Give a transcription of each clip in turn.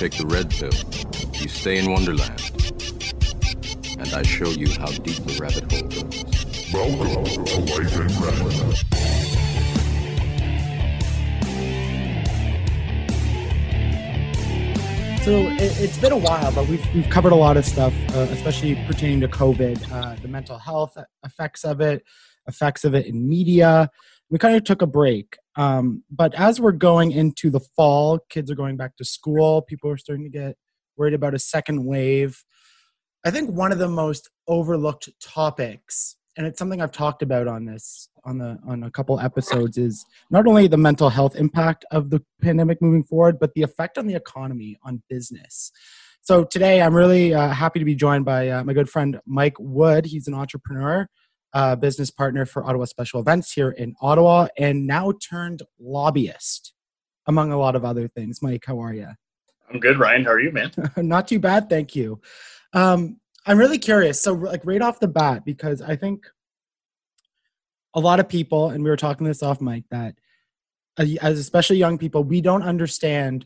shake the red pill, you stay in Wonderland, and I show you how deep the rabbit hole goes. Welcome to Life in Rabbit. So it's been a while, but we've covered a lot of stuff, especially pertaining to COVID, the mental health effects of it in media. We kind of took a break. But as we're going into the fall, kids are going back to school. People are starting to get worried about a second wave. I think one of the most overlooked topics, and it's something I've talked about on this on a couple episodes, is not only the mental health impact of the pandemic moving forward, but the effect on the economy, on business. So today, I'm really happy to be joined by my good friend Mike Wood. He's an entrepreneur, business partner for Ottawa Special Events here in Ottawa, and now turned lobbyist, among a lot of other things. Mike, how are you? I'm good, Ryan. How are you, man? Not too bad, thank you. I'm really curious. So like right off the bat, because I think a lot of people, and we were talking this off mic, that as especially young people, we don't understand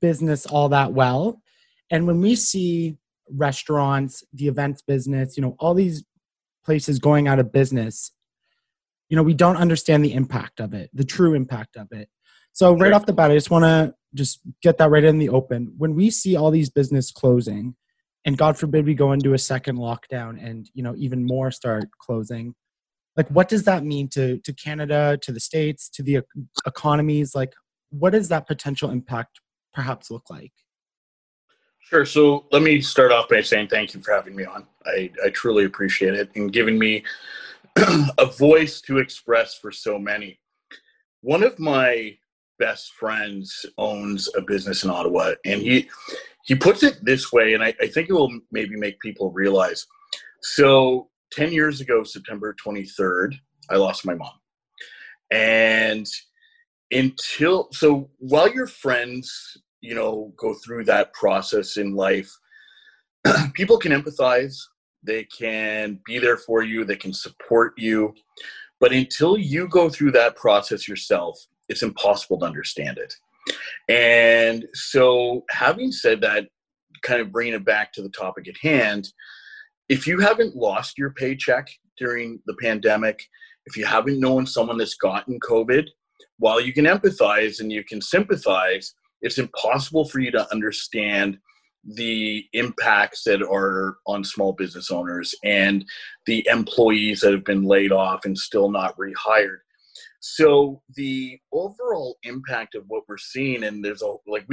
business all that well. And when we see restaurants, the events business, you know, all these places going out of business, you know, we don't understand the impact of it, the true impact of it. So right off the bat, I just want to just get that right in the open. When we see all these business closing, and God forbid we go into a second lockdown and, you know, even more start closing, like, what does that mean to Canada, to the States, to the economies? Like, what does that potential impact perhaps look like? Sure. So let me start off by saying thank you for having me on. I truly appreciate it and giving me a voice to express for so many. One of my best friends owns a business in Ottawa, and he puts it this way, and I think it will maybe make people realize. So 10 years ago, September 23rd, I lost my mom. And so while your friends, you know, go through that process in life, people can empathize, they can be there for you, they can support you. But until you go through that process yourself, it's impossible to understand it. And so having said that, kind of bringing it back to the topic at hand, if you haven't lost your paycheck during the pandemic, if you haven't known someone that's gotten COVID, while you can empathize and you can sympathize, it's impossible for you to understand the impacts that are on small business owners and the employees that have been laid off and still not rehired. So the overall impact of what we're seeing, and there's a, like,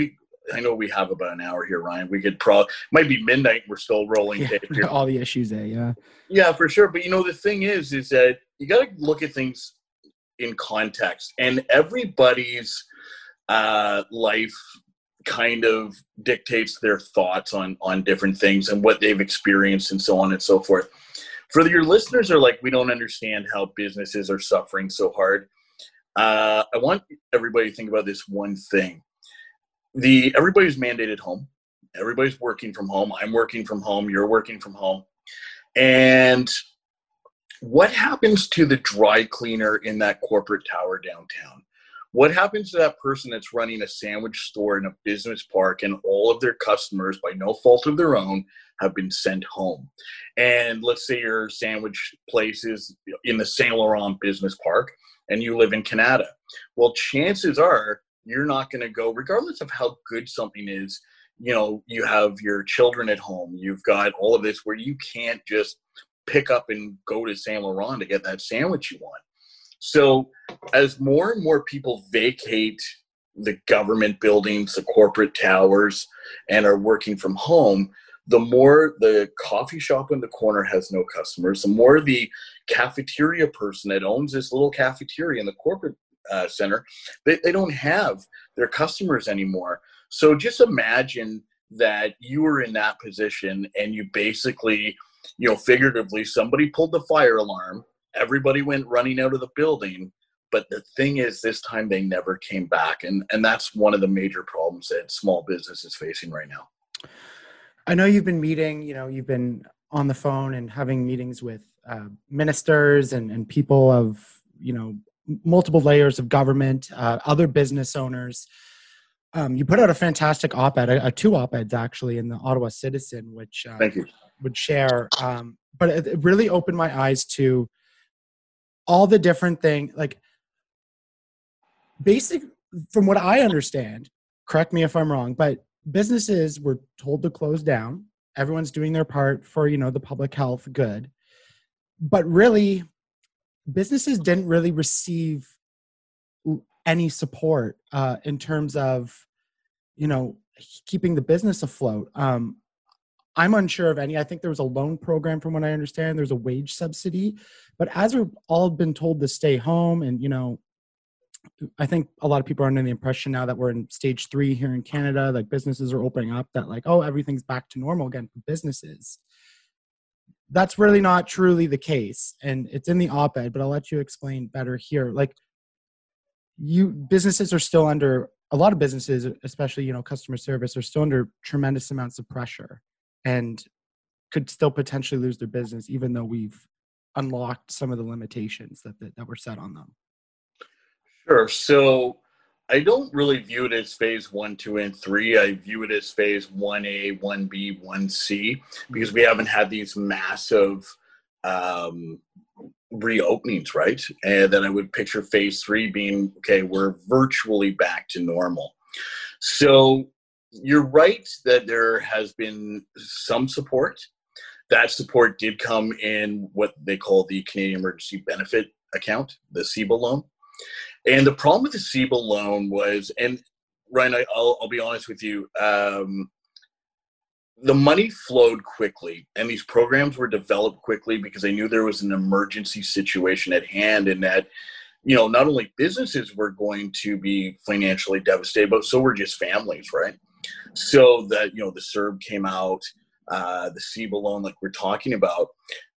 I know we have about an hour here, Ryan. We could probably, might be midnight. We're still rolling. Yeah, here. All the issues there. Yeah. Yeah, for sure. But you know, the thing is that you got to look at things in context, and everybody's life kind of dictates their thoughts on different things and what they've experienced and so on and so forth. For your listeners are like, we don't understand how businesses are suffering so hard. I want everybody to think about this one thing. Everybody's mandated home. Everybody's working from home. I'm working from home. You're working from home. And what happens to the dry cleaner in that corporate tower downtown? What happens to that person that's running a sandwich store in a business park and all of their customers, by no fault of their own, have been sent home? And let's say your sandwich place is in the Saint Laurent business park and you live in Canada. Well, chances are you're not going to go, regardless of how good something is. You know, you have your children at home. You've got all of this where you can't just pick up and go to Saint Laurent to get that sandwich you want. So as more and more people vacate the government buildings, the corporate towers, and are working from home, the more the coffee shop in the corner has no customers, the more the cafeteria person that owns this little cafeteria in the corporate center, they don't have their customers anymore. So just imagine that you were in that position and you basically, you know, figuratively, somebody pulled the fire alarm. Everybody went running out of the building, but the thing is, this time they never came back. And that's one of the major problems that small business is facing right now. I know you've been meeting, you know, you've been on the phone and having meetings with ministers and people of, you know, multiple layers of government, other business owners. You put out a fantastic op-ed, two op-eds actually, in the Ottawa Citizen, which would share. But it really opened my eyes to all the different things. Like, basic, from what I understand, correct me if I'm wrong, but businesses were told to close down. Everyone's doing their part for, you know, the public health good. But really, businesses didn't really receive any support in terms of, you know, keeping the business afloat. I'm unsure of any. I think there was a loan program from what I understand. There's a wage subsidy. But as we've all been told to stay home and, you know, I think a lot of people are under the impression now that we're in stage 3 here in Canada, like businesses are opening up, that like, oh, everything's back to normal again for businesses. That's really not truly the case. And it's in the op-ed, but I'll let you explain better here. Like, businesses are still under, a lot of businesses, especially, you know, customer service, are still under tremendous amounts of pressure and could still potentially lose their business, even though we've unlocked some of the limitations that were set on them. Sure. So I don't really view it as phase 1, 2, and 3. I view it as phase 1A, 1B, 1C, because we haven't had these massive reopenings, right? And then I would picture phase 3 being, okay, we're virtually back to normal. So you're right that there has been some support. That support did come in what they call the Canadian Emergency Benefit Account, the CEBA loan. And the problem with the CEBA loan was, and Ryan, I'll be honest with you, the money flowed quickly and these programs were developed quickly because they knew there was an emergency situation at hand, and that, you know, not only businesses were going to be financially devastated, but so were just families, right? So that, you know, the CERB came out, the CEBA loan, like we're talking about.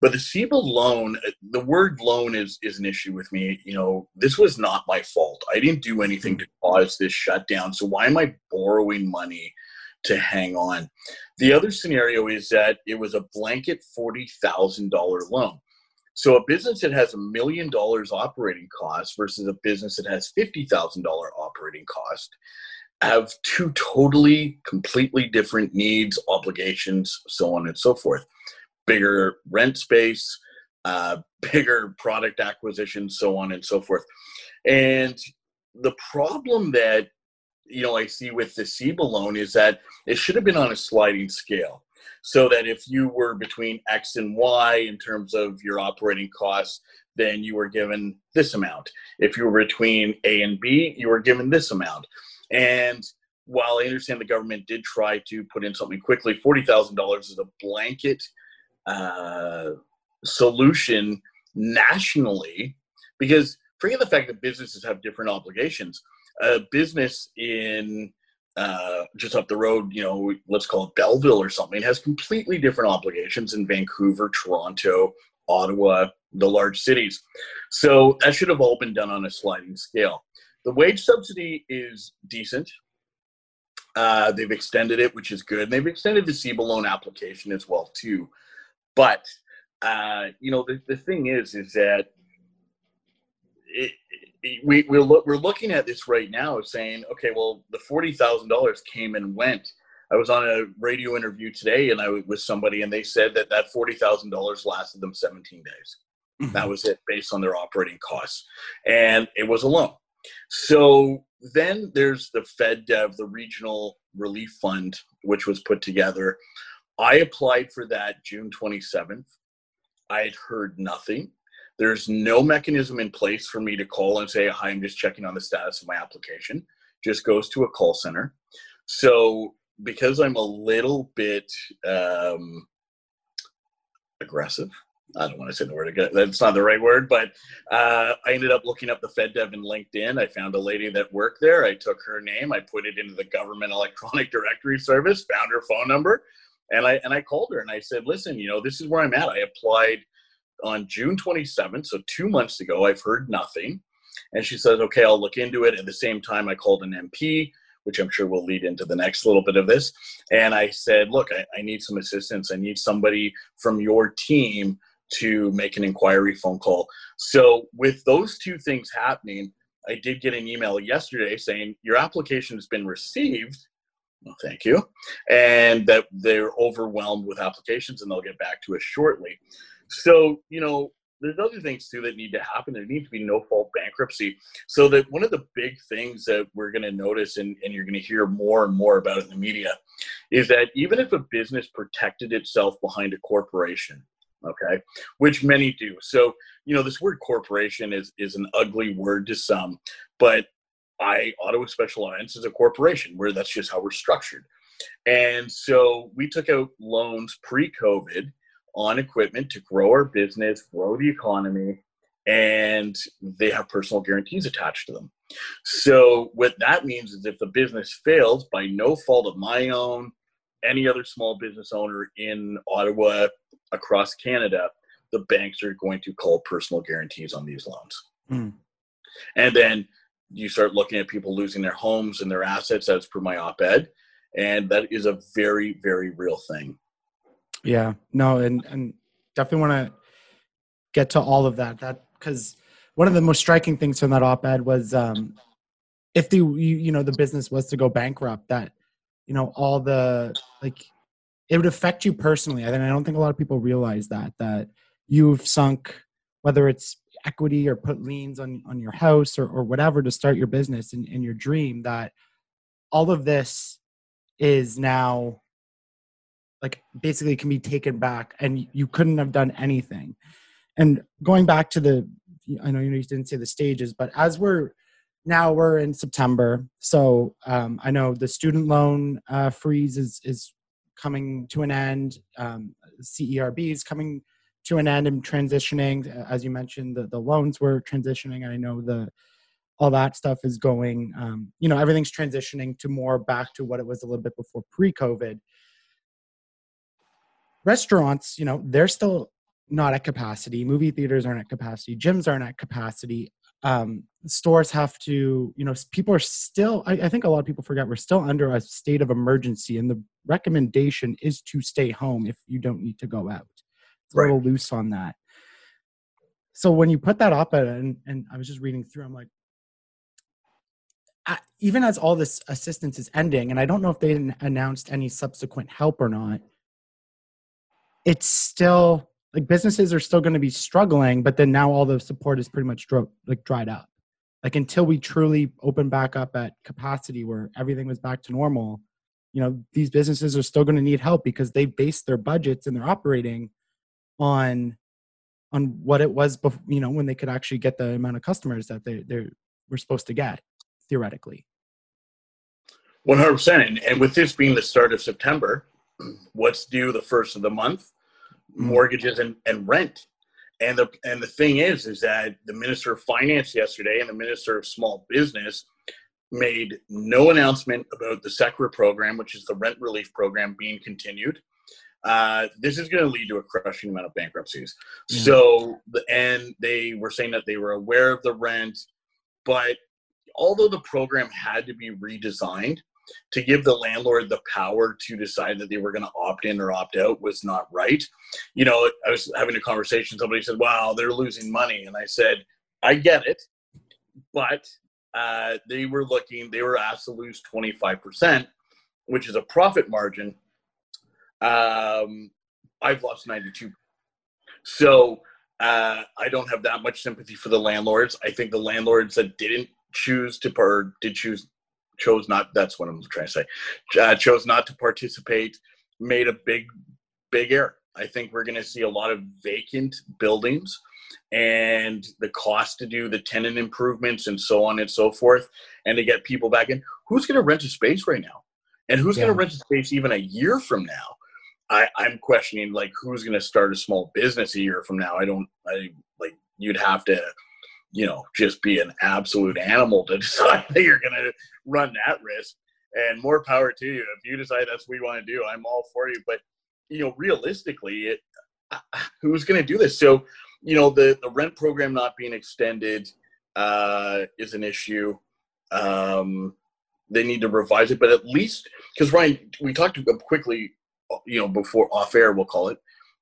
But the CEBA loan, the word loan is an issue with me. You know, this was not my fault. I didn't do anything to cause this shutdown. So why am I borrowing money to hang on? The other scenario is that it was a blanket $40,000 loan. So a business that has $1 million operating costs versus a business that has $50,000 operating cost have two totally, completely different needs, obligations, so on and so forth. Bigger rent space, bigger product acquisition, so on and so forth. And the problem that, you know, I see with the CEBA loan is that it should have been on a sliding scale, so that if you were between X and Y in terms of your operating costs, then you were given this amount. If you were between A and B, you were given this amount. And while I understand the government did try to put in something quickly, $40,000 is a blanket solution nationally, because forget the fact that businesses have different obligations. A business in just up the road, you know, let's call it Belleville or something, has completely different obligations in Vancouver, Toronto, Ottawa, the large cities. So that should have all been done on a sliding scale. The wage subsidy is decent. They've extended it, which is good. And they've extended the CEBA loan application as well, too. But, you know, the thing is that we're looking at this right now saying, okay, well, the $40,000 came and went. I was on a radio interview today and I was with somebody, and they said that $40,000 lasted them 17 days. Mm-hmm. That was it, based on their operating costs. And it was a loan. So then there's the FedDev, the Regional Relief Fund, which was put together. I applied for that June 27th. I had heard nothing. There's no mechanism in place for me to call and say, hi, I'm just checking on the status of my application. Just goes to a call center. So because I'm a little bit aggressive, I don't want to say the word again. That's not the right word, but I ended up looking up the FedDev in LinkedIn. I found a lady that worked there. I took her name. I put it into the government electronic directory service, found her phone number, and I called her and I said, listen, you know, this is where I'm at. I applied on June 27th, so 2 months ago. I've heard nothing. And she says, okay, I'll look into it. At the same time, I called an MP, which I'm sure will lead into the next little bit of this. And I said, look, I need some assistance. I need somebody from your team to make an inquiry phone call. So with those two things happening, I did get an email yesterday saying your application has been received. Well, thank you. And that they're overwhelmed with applications and they'll get back to us shortly. So, you know, there's other things too that need to happen. There needs to be no-fault bankruptcy. So that one of the big things that we're going to notice, and you're going to hear more and more about in the media, is that even if a business protected itself behind a corporation, okay, which many do. So, you know, this word corporation is an ugly word to some, but Ottawa Special Events is a corporation where that's just how we're structured. And so we took out loans pre-COVID on equipment to grow our business, grow the economy, and they have personal guarantees attached to them. So what that means is if the business fails by no fault of my own, any other small business owner in Ottawa, across Canada, the banks are going to call personal guarantees on these loans. Mm. And then you start looking at people losing their homes and their assets, as per my op-ed, and that is a very, very real thing. Yeah, no, and definitely want to get to all of that because one of the most striking things from that op-ed was if the business was to go bankrupt, that, you know, all the, like, it would affect you personally. And I don't think a lot of people realize that you've sunk, whether it's equity or put liens on your house or whatever to start your business and your dream, that all of this is now, like, basically can be taken back and you couldn't have done anything. And going back to I know you didn't say the stages, but as we're in September. So I know the student loan freeze is coming to an end. CERB is coming to an end and transitioning. As you mentioned, the loans were transitioning. And I know all that stuff is going, everything's transitioning to more back to what it was a little bit before pre-COVID. Restaurants, you know, they're still not at capacity. Movie theaters aren't at capacity. Gyms aren't at capacity. Stores have to, you know, people are still, I think a lot of people forget, we're still under a state of emergency. And the recommendation is to stay home if you don't need to go out. It's right. A little loose on that. So when you put that op-ed and I was just reading through, I'm like, even as all this assistance is ending, and I don't know if they announced any subsequent help or not, it's still, like, businesses are still going to be struggling, but then now all the support is pretty much dried up. Like, until we truly open back up at capacity where everything was back to normal, you know, these businesses are still going to need help because they based their budgets and their operating on what it was before, you know, when they could actually get the amount of customers that they were supposed to get, theoretically. 100%. And with this being the start of September, what's due the first of the month? Mortgages and rent. And the thing is that the Minister of Finance yesterday and the Minister of Small Business made no announcement about the CECRA program, which is the rent relief program, being continued. This is going to lead to a crushing amount of bankruptcies. Yeah. So they were saying that they were aware of the rent, but although the program had to be redesigned to give the landlord the power to decide that they were going to opt in or opt out was not right. You know, I was having a conversation. Somebody said, wow, they're losing money. And I said, I get it. But they were asked to lose 25%, which is a profit margin. I've lost 92%. So I don't have that much sympathy for the landlords. I think the landlords that chose not to participate, made a big, big error. I think we're going to see a lot of vacant buildings, and the cost to do the tenant improvements and so on and so forth, and to get people back in. Who's going to rent a space right now? And who's going to rent a space even a year from now? I'm questioning, like, who's going to start a small business a year from now? You'd have to, you know, just be an absolute animal to decide that you're going to run that risk, and more power to you. If you decide that's what you want to do, I'm all for you. But, you know, realistically, who's going to do this? So, you know, the rent program not being extended is an issue. They need to revise it, but at least, because Ryan, we talked quickly, you know, before off air, we'll call it,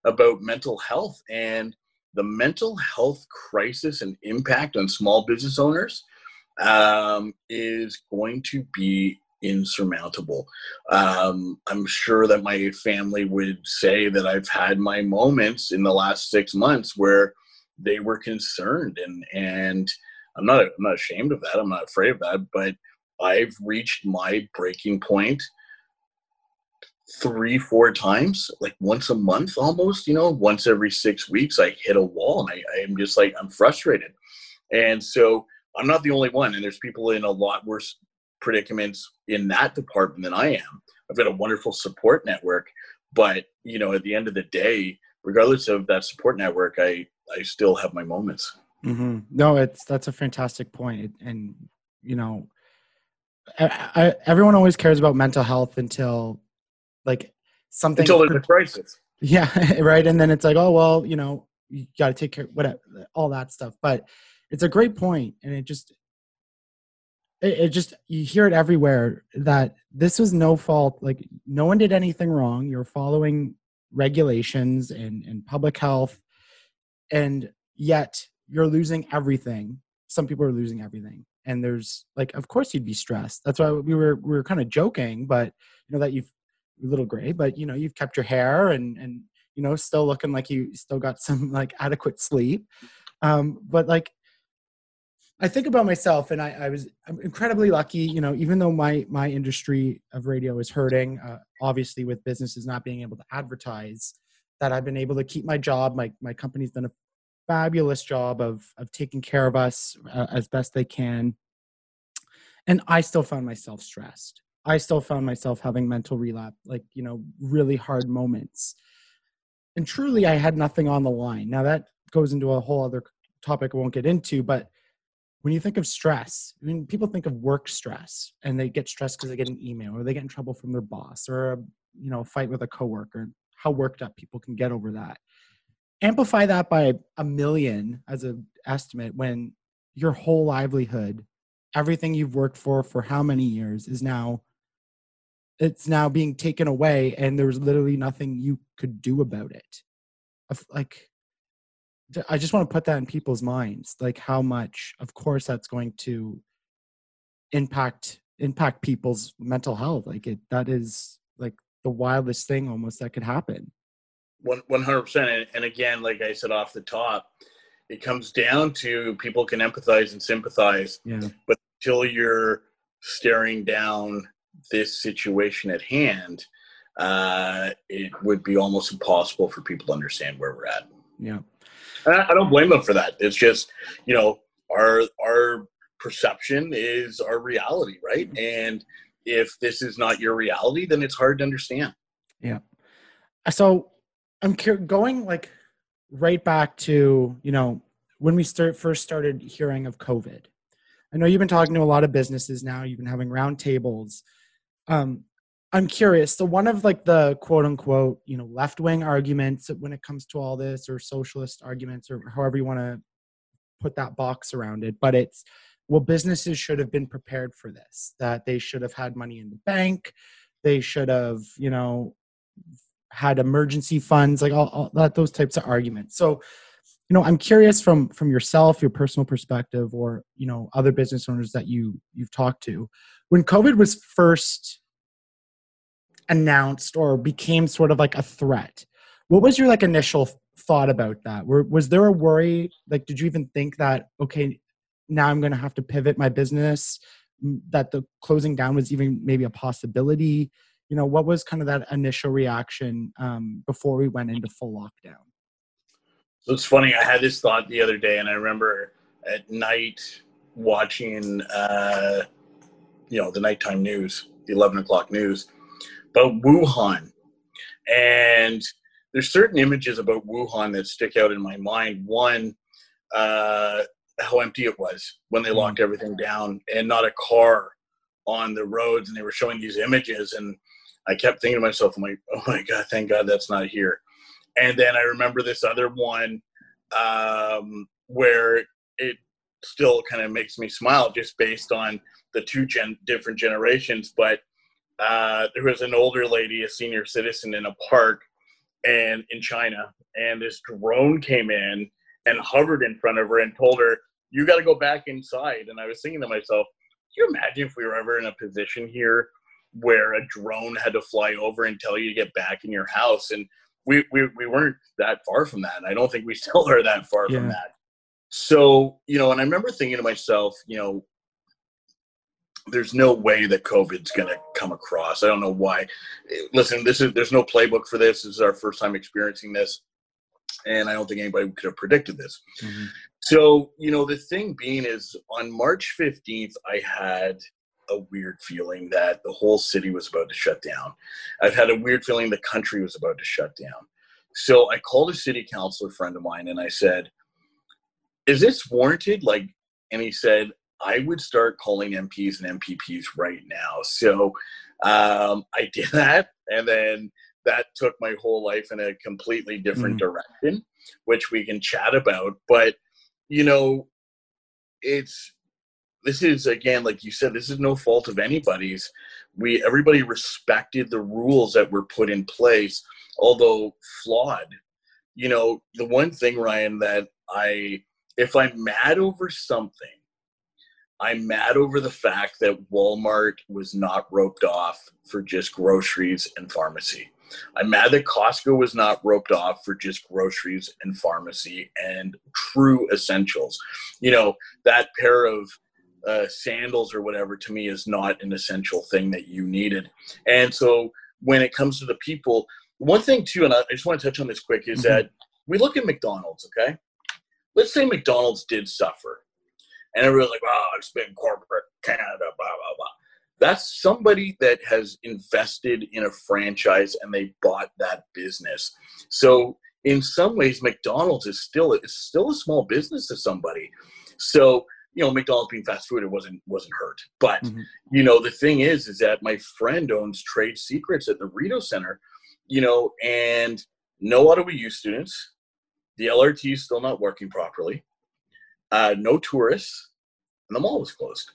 about mental health and the mental health crisis and impact on small business owners. is going to be insurmountable. I'm sure that my family would say that I've had my moments in the last 6 months where they were concerned, and I'm not ashamed of that. I'm not afraid of that, but I've reached my breaking point 3-4 times, like once a month almost, you know, once every 6 weeks I hit a wall, and I'm just like, I'm frustrated. And so I'm not the only one, and there's people in a lot worse predicaments in that department than I am. I've got a wonderful support network, but you know, at the end of the day, regardless of that support network, I still have my moments. Mm-hmm. No, that's a fantastic point. And you know, I everyone always cares about mental health until there's a crisis. Yeah, right. And then it's like, oh well, you know, you got to take care of whatever, all that stuff. But it's a great point, and it just you hear it everywhere that this was no fault. Like no one did anything wrong. You're following regulations and public health, and yet you're losing everything. Some people are losing everything. And there's like, of course you'd be stressed. That's why we were kind of joking, but you know, that you've a little gray, but you know, you've kept your hair and, you know, still looking like you still got some like adequate sleep. But like, I think about myself, and I'm incredibly lucky, you know, even though my industry of radio is hurting, obviously with businesses not being able to advertise, that I've been able to keep my job. My company's done a fabulous job of taking care of us as best they can. And I still found myself stressed. I still found myself having mental relapse, like, you know, really hard moments. And truly, I had nothing on the line. Now that goes into a whole other topic I won't get into, but when you think of stress, I mean, people think of work stress, and they get stressed because they get an email, or they get in trouble from their boss, or a fight with a coworker. How worked up people can get over that. Amplify that by 1 million as an estimate when your whole livelihood, everything you've worked for how many years is now, it's now being taken away, and there's literally nothing you could do about it. Like, I just want to put that in people's minds, like how much, of course, that's going to impact people's mental health. Like that is like the wildest thing almost that could happen. 100%. And again, like I said, off the top, it comes down to people can empathize and sympathize, yeah. But until you're staring down this situation at hand, it would be almost impossible for people to understand where we're at. Yeah. And I don't blame them for that. It's just, you know, our perception is our reality, right? And if this is not your reality, then it's hard to understand. Yeah. So I'm going like right back to, you know, when we first started hearing of COVID. I know you've been talking to a lot of businesses now. You've been having round tables. I'm curious. So one of like the quote unquote, you know, left-wing arguments when it comes to all this, or socialist arguments, or however you want to put that box around it, but it's, well, businesses should have been prepared for this, that they should have had money in the bank. They should have, you know, had emergency funds, like all that, those types of arguments. So, you know, I'm curious from yourself, your personal perspective, or, you know, other business owners that you've talked to, when COVID was first announced or became sort of like a threat, what was your like initial thought about that? Was there a worry? Like, did you even think that, okay, now I'm going to have to pivot my business, that the closing down was even maybe a possibility? You know, what was kind of that initial reaction before we went into full lockdown? So it's funny. I had this thought the other day, and I remember at night watching, you know, the nighttime news, the 11 o'clock news, about Wuhan. And there's certain images about Wuhan that stick out in my mind. One, how empty it was when they locked everything down, and not a car on the roads. And they were showing these images, and I kept thinking to myself, I'm like, oh my God, thank God that's not here. And then I remember this other one where it still kind of makes me smile just based on the two different generations. But there was an older lady, a senior citizen, in a park and in China, and this drone came in and hovered in front of her and told her, you got to go back inside. And I was thinking to myself, can you imagine if we were ever in a position here where a drone had to fly over and tell you to get back in your house? And we weren't that far from that. I don't think we still are that far from that. So, you know, and I remember thinking to myself, you know, there's no way that COVID's going to come across. I don't know why. Listen, there's no playbook for this. This is our first time experiencing this. And I don't think anybody could have predicted this. Mm-hmm. So, you know, the thing being is on March 15th, I had a weird feeling that the whole city was about to shut down. I've had a weird feeling the country was about to shut down. So I called a city councilor friend of mine and I said, is this warranted? Like, and he said, I would start calling MPs and MPPs right now. So I did that. And then that took my whole life in a completely different direction, which we can chat about. But, you know, this is, again, like you said, this is no fault of anybody's. Everybody respected the rules that were put in place, although flawed. You know, the one thing, Ryan, that if I'm mad over something, I'm mad over the fact that Walmart was not roped off for just groceries and pharmacy. I'm mad that Costco was not roped off for just groceries and pharmacy and true essentials. You know, that pair of sandals or whatever to me is not an essential thing that you needed. And so when it comes to the people, one thing too, and I just want to touch on this quick, is that we look at McDonald's, okay? Let's say McDonald's did suffer. And everyone's like, oh, it's been corporate Canada, blah, blah, blah. That's somebody that has invested in a franchise and they bought that business. So in some ways, McDonald's is still a small business to somebody. So, you know, McDonald's being fast food, it wasn't hurt. But, you know, the thing is that my friend owns Trade Secrets at the Rideau Center, you know, and no Ottawa U students. The LRT is still not working properly. No tourists, and the mall was closed.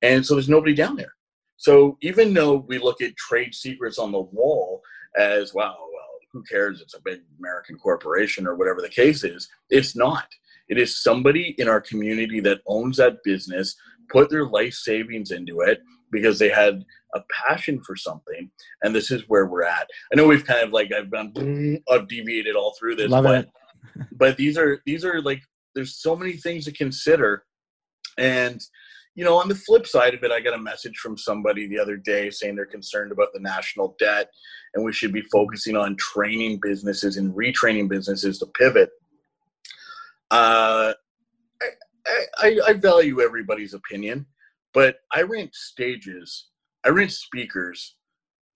And so there's nobody down there. So even though we look at Trade Secrets on the wall as, wow, well, who cares? It's a big American corporation or whatever the case is. It's not. It is somebody in our community that owns that business, put their life savings into it because they had a passion for something. And this is where we're at. I know we've kind of like, I've deviated all through this. But these are like, there's so many things to consider. And, you know, on the flip side of it, I got a message from somebody the other day saying they're concerned about the national debt and we should be focusing on training businesses and retraining businesses to pivot. I value everybody's opinion, but I rent stages. I rent speakers.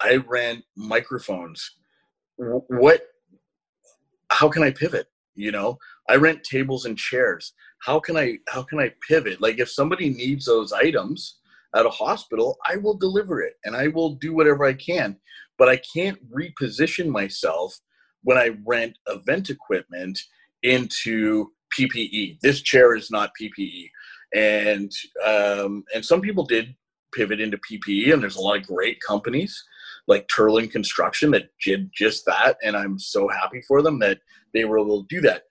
I rent microphones. How can I pivot? You know, I rent tables and chairs. How can I pivot? Like if somebody needs those items at a hospital, I will deliver it and I will do whatever I can, but I can't reposition myself when I rent event equipment into PPE. This chair is not PPE. And some people did pivot into PPE, and there's a lot of great companies like Turlin Construction that did just that. And I'm so happy for them that they were able to do that.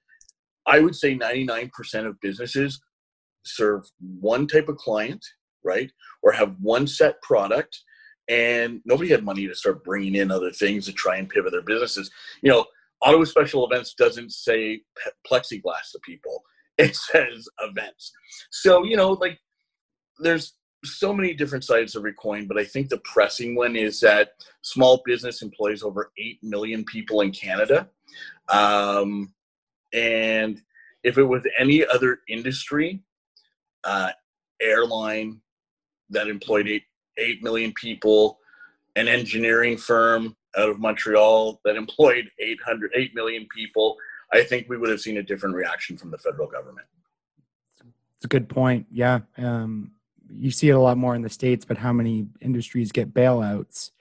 I would say 99% of businesses serve one type of client, right? Or have one set product, and nobody had money to start bringing in other things to try and pivot their businesses. You know, Ottawa Special Events doesn't say plexiglass to people. It says events. So, you know, like there's so many different sides of every coin, but I think the pressing one is that small business employs over 8 million people in Canada. And if it was any other industry, airline that employed 8 million people, an engineering firm out of Montreal that employed 8 million people, I think we would have seen a different reaction from the federal government. It's a good point. Yeah. You see it a lot more in the States, but how many industries get bailouts?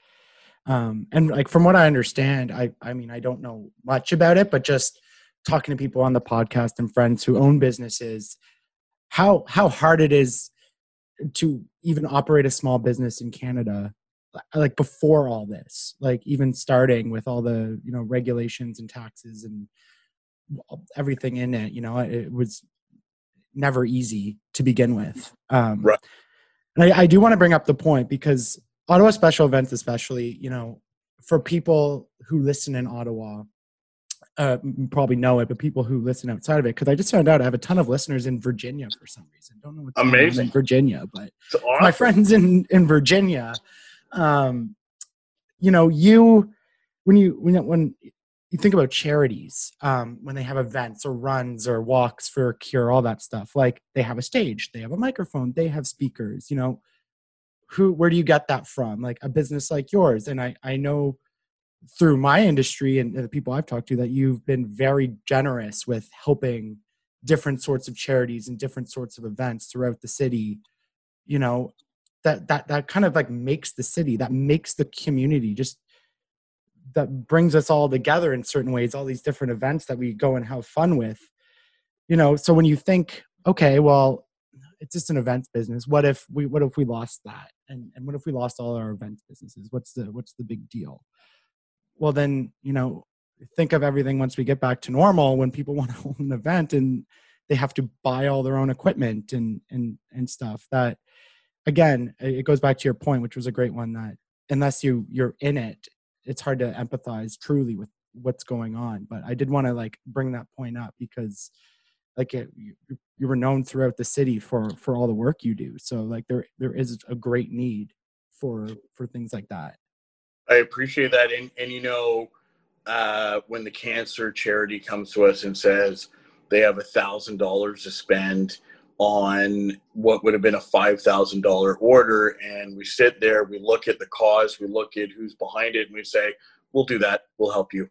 And like, from what I understand, I mean, I don't know much about it, but just talking to people on the podcast and friends who own businesses, how hard it is to even operate a small business in Canada, like before all this, like even starting with all the, you know, regulations and taxes and everything in it, you know, it was never easy to begin with. Right. And I do want to bring up the point, because Ottawa Special Events, especially, you know, for people who listen in Ottawa, probably know it, but people who listen outside of it, because I just found out I have a ton of listeners in Virginia for some reason. Don't know what's going on in Virginia, but awesome. My friends in Virginia, you know, when you think about charities, when they have events or runs or walks for a cure, all that stuff, like they have a stage, they have a microphone, they have speakers, you know, where do you get that from? Like a business like yours. And I know through my industry and the people I've talked to that you've been very generous with helping different sorts of charities and different sorts of events throughout the city, you know, that kind of like makes the city, that makes the community, just that brings us all together in certain ways, all these different events that we go and have fun with, you know? So when you think, okay, well, it's just an events business. What if we lost that? And what if we lost all our events businesses? What's the big deal? Well, then, you know, think of everything once we get back to normal, when people want to hold an event and they have to buy all their own equipment and stuff. That, again, it goes back to your point, which was a great one, that unless you're in it, it's hard to empathize truly with what's going on. But I did want to like bring that point up, because like you were known throughout the city for all the work you do. So like there is a great need for things like that. I appreciate that. And you know, when the cancer charity comes to us and says they have $1,000 to spend on what would have been a $5,000 order, and we sit there, we look at the cause, we look at who's behind it, and we say, we'll do that, we'll help you.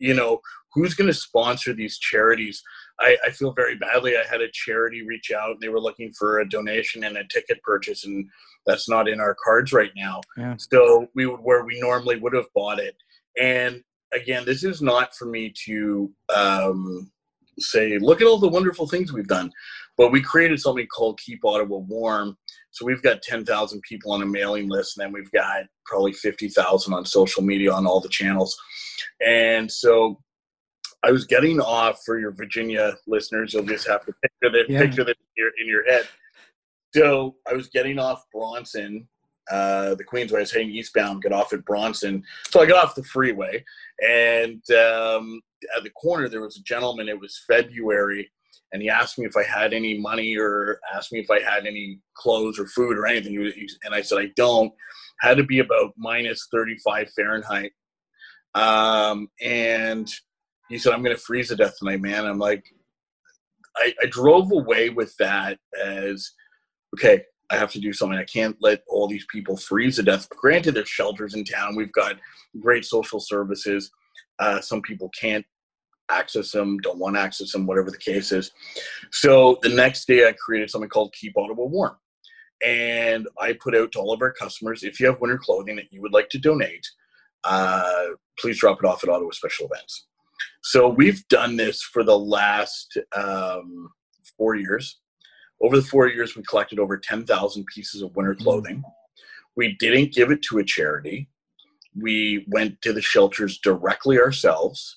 You know, who's going to sponsor these charities? I feel very badly. I had a charity reach out, and they were looking for a donation and a ticket purchase, and that's not in our cards right now. Yeah. So where we normally would have bought it. And again, this is not for me to say, look at all the wonderful things we've done, but we created something called Keep Ottawa Warm. So we've got 10,000 people on a mailing list, and then we've got probably 50,000 on social media on all the channels. And so I was getting off, for your Virginia listeners, you'll just have to picture this in your head. So I was getting off Bronson, the Queensway. I was heading eastbound, get off at Bronson. So I got off the freeway, and at the corner there was a gentleman. It was February, and he asked me if I had any money, or asked me if I had any clothes or food or anything. And I said, I don't. Had to be about minus 35 Fahrenheit. And he said, I'm going to freeze to death tonight, man. I'm like, I drove away with that as, okay, I have to do something. I can't let all these people freeze to death. Granted, there's shelters in town. We've got great social services. Some people can't access them, don't want to access them, whatever the case is. So the next day I created something called Keep Ottawa Warm. And I put out to all of our customers, if you have winter clothing that you would like to donate, please drop it off at Ottawa Special Events. So we've done this for the last 4 years. Over the 4 years, we collected over 10,000 pieces of winter clothing. We didn't give it to a charity. We went to the shelters directly ourselves,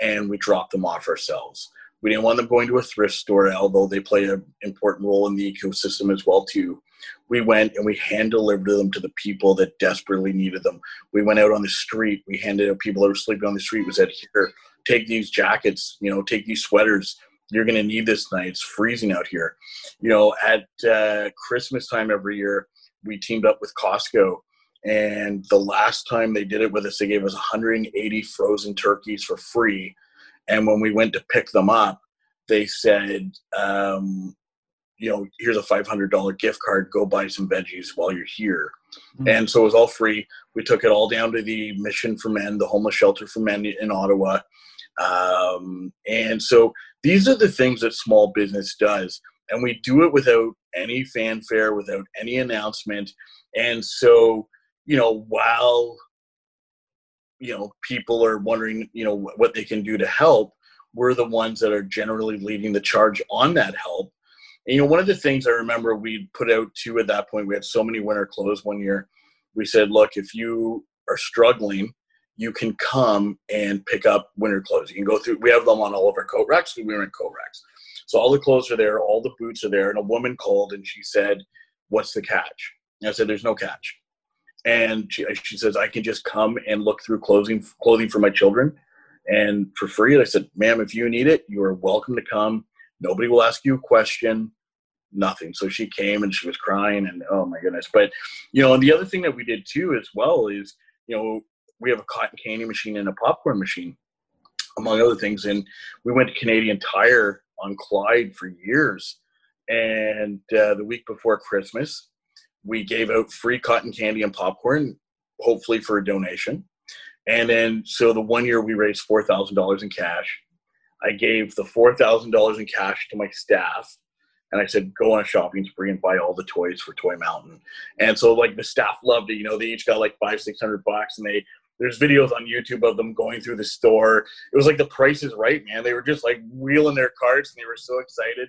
and we dropped them off ourselves. We didn't want them going to a thrift store, although they play an important role in the ecosystem as well too. We went and we hand-delivered them to the people that desperately needed them. We went out on the street. We handed out people that were sleeping on the street. We said, here, take these jackets, you know, take these sweaters. You're going to need this tonight. It's freezing out here. You know, at Christmas time every year, we teamed up with Costco. And the last time they did it with us, they gave us 180 frozen turkeys for free. And when we went to pick them up, they said, you know, here's a $500 gift card. Go buy some veggies while you're here. Mm-hmm. And so it was all free. We took it all down to the Mission for Men, the homeless shelter for men in Ottawa. And so these are the things that small business does. And we do it without any fanfare, without any announcement. And so, you know, while, you know, people are wondering, you know, what they can do to help, we're the ones that are generally leading the charge on that help. And, you know, one of the things I remember we put out too at that point, we had so many winter clothes one year. We said, look, if you are struggling, you can come and pick up winter clothes. You can go through, we have them on all of our coat racks because we were in coat racks. So all the clothes are there, all the boots are there, and a woman called and she said, what's the catch? And I said, there's no catch. And she says, I can just come and look through clothing for my children and for free. And I said, ma'am, if you need it, you are welcome to come. Nobody will ask you a question, nothing. So she came and she was crying and oh my goodness. But, you know, and the other thing that we did too as well is, you know, we have a cotton candy machine and a popcorn machine, among other things. And we went to Canadian Tire on Clyde for years. And the week before Christmas, we gave out free cotton candy and popcorn, hopefully for a donation. And then, so the one year we raised $4,000 in cash. I gave the $4,000 in cash to my staff. And I said, go on a shopping spree and buy all the toys for Toy Mountain. And so like the staff loved it. You know, they each got like $500-600 and they, there's videos on YouTube of them going through the store. It was like the Price is Right, man. They were just like wheeling their carts and they were so excited.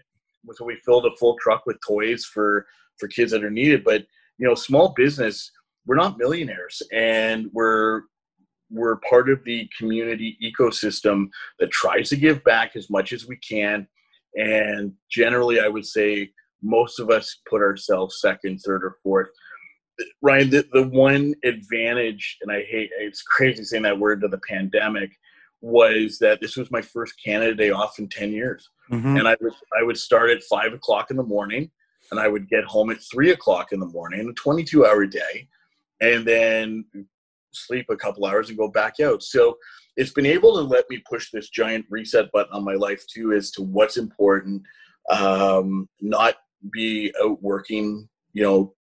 So we filled a full truck with toys for kids that are needed. But, you know, small business, we're not millionaires and we're part of the community ecosystem that tries to give back as much as we can. And generally, I would say most of us put ourselves second, third, or fourth. Ryan, the one advantage, and I hate, it's crazy saying that word, to the pandemic, was that this was my first Canada Day off in 10 years. Mm-hmm. And I would start at 5 o'clock in the morning, and I would get home at 3 o'clock in the morning, a 22-hour day, and then sleep a couple hours and go back out. So it's been able to let me push this giant reset button on my life, too, as to what's important, not be out working, you know,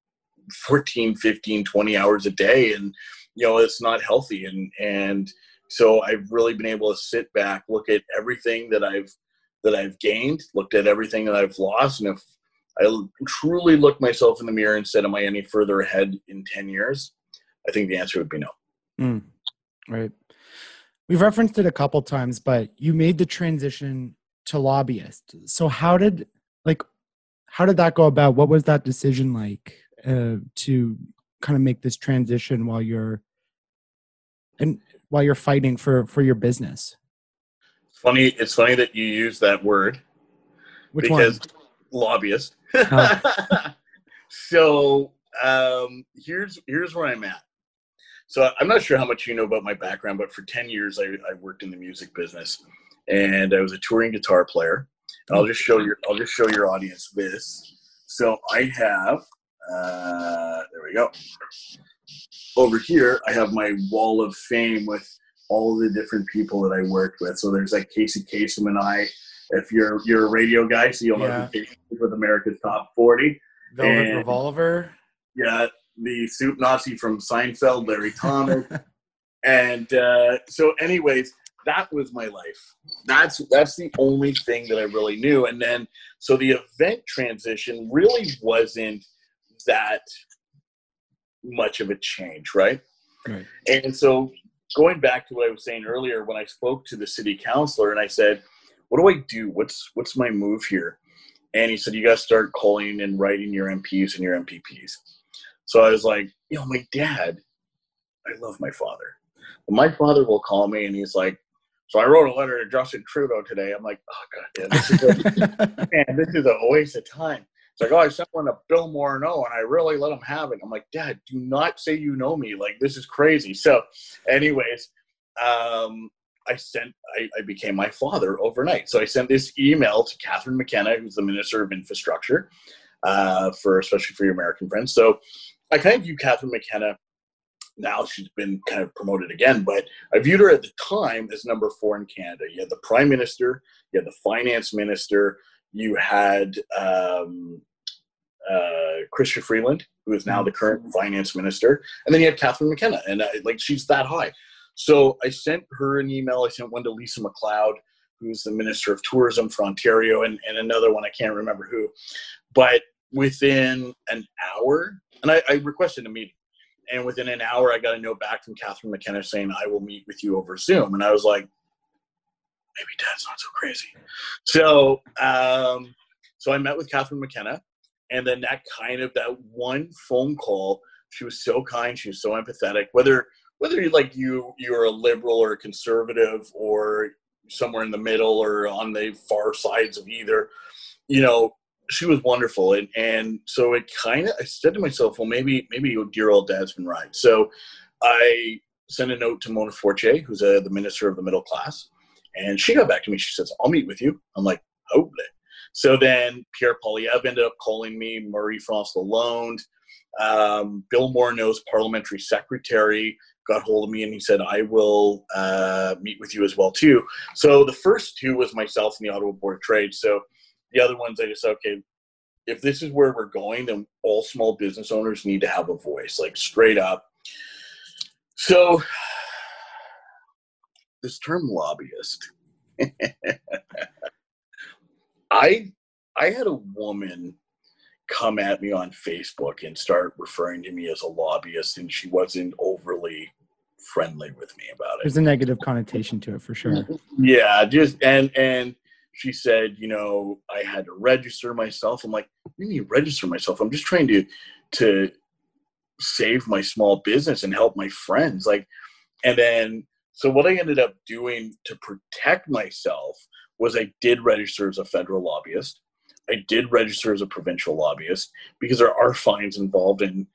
14, 15, 20 hours a day. And, you know, it's not healthy. And so I've really been able to sit back, look at everything that I've gained, looked at everything that I've lost. And if I truly looked myself in the mirror and said, am I any further ahead in 10 years? I think the answer would be no. Mm, right. We've referenced it a couple times, but you made the transition to lobbyist. So how did that go about? What was that decision like to kind of make this transition while you're fighting for your business? Funny, it's funny that you use that word. Which one? Because lobbyist. Oh. So here's where I'm at. So I'm not sure how much you know about my background, but for 10 years, I worked in the music business and I was a touring guitar player. And I'll just show your audience this. So I have, there we go. Over here, I have my wall of fame with all the different people that I worked with. So there's like Casey Kasem and I, if you're a radio guy, so you'll know who Casey is with America's Top 40. Velvet Revolver. Yeah. The soup Nazi from Seinfeld, Larry Thomas. And so anyways, that was my life. That's the only thing that I really knew. And then, so the event transition really wasn't that much of a change, right? And so going back to what I was saying earlier, when I spoke to the city councilor and I said, what do I do? What's my move here? And he said, you got to start calling and writing your MPs and your MPPs. So I was like, you know, my dad, I love my father. My father will call me and he's like, so I wrote a letter to Justin Trudeau today. I'm like, oh, God, this is a waste of time. It's like, oh, I sent one to Bill Morneau and I really let him have it. I'm like, Dad, do not say you know me. Like, this is crazy. So anyways, I became my father overnight. So I sent this email to Catherine McKenna, who's the Minister of Infrastructure, especially for your American friends. So I kind of view Catherine McKenna now, she's been kind of promoted again, but I viewed her at the time as number 4 in Canada. You had the Prime Minister, you had the Finance Minister, you had Chrystia Freeland, who is now the current Finance Minister, and then you had Catherine McKenna, and she's that high. So I sent her an email. I sent one to Lisa MacLeod, who's the Minister of Tourism for Ontario, and another one I can't remember who. But within an hour, and I requested a meeting, and within an hour I got a note back from Catherine McKenna saying, I will meet with you over Zoom. And I was like, maybe Dad's not so crazy. So so I met with Catherine McKenna, and then that one phone call, she was so kind, she was so empathetic, whether whether you're a liberal or a conservative or somewhere in the middle or on the far sides of either, you know, she was wonderful. And so it kind of, I said to myself, well, maybe dear old dad's been right. So I sent a note to Mona Fortier, who's the minister of the middle class. And she got back to me. She says, I'll meet with you. I'm like, oh. So then Pierre Poilievre ended up calling me, Marie-France Lalonde, Bill Morneau's parliamentary secretary got hold of me and he said, I will meet with you as well too. So the first two was myself and the Ottawa Board of Trade. So the other ones, I just said, okay, if this is where we're going, then all small business owners need to have a voice, like straight up. So this term lobbyist, I had a woman come at me on Facebook and start referring to me as a lobbyist, and she wasn't overly friendly with me about it. There's a negative connotation to it for sure. Yeah, just and she said, you know, I had to register myself. I'm like, what do you mean register myself? I'm just trying to save my small business and help my friends. Like, and then so what I ended up doing to protect myself was I did register as a federal lobbyist. I did register as a provincial lobbyist because there are fines involved, and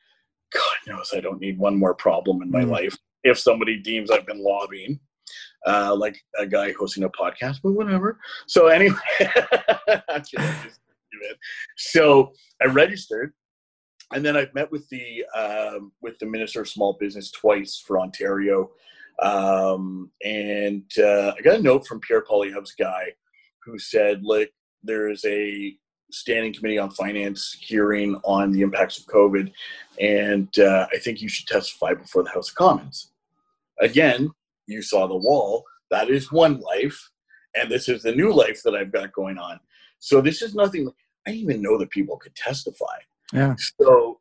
God knows I don't need one more problem in my life if somebody deems I've been lobbying, like a guy hosting a podcast, but whatever. So anyway, so I registered, and then I've met with the Minister of Small Business twice for Ontario, and I got a note from Pierre Poilievre's guy who said, look, there is a standing committee on finance hearing on the impacts of COVID, and I think you should testify before the House of Commons. Again, you saw the wall. That is one life, and this is the new life that I've got going on. So this is nothing. I didn't even know that people could testify. Yeah. So,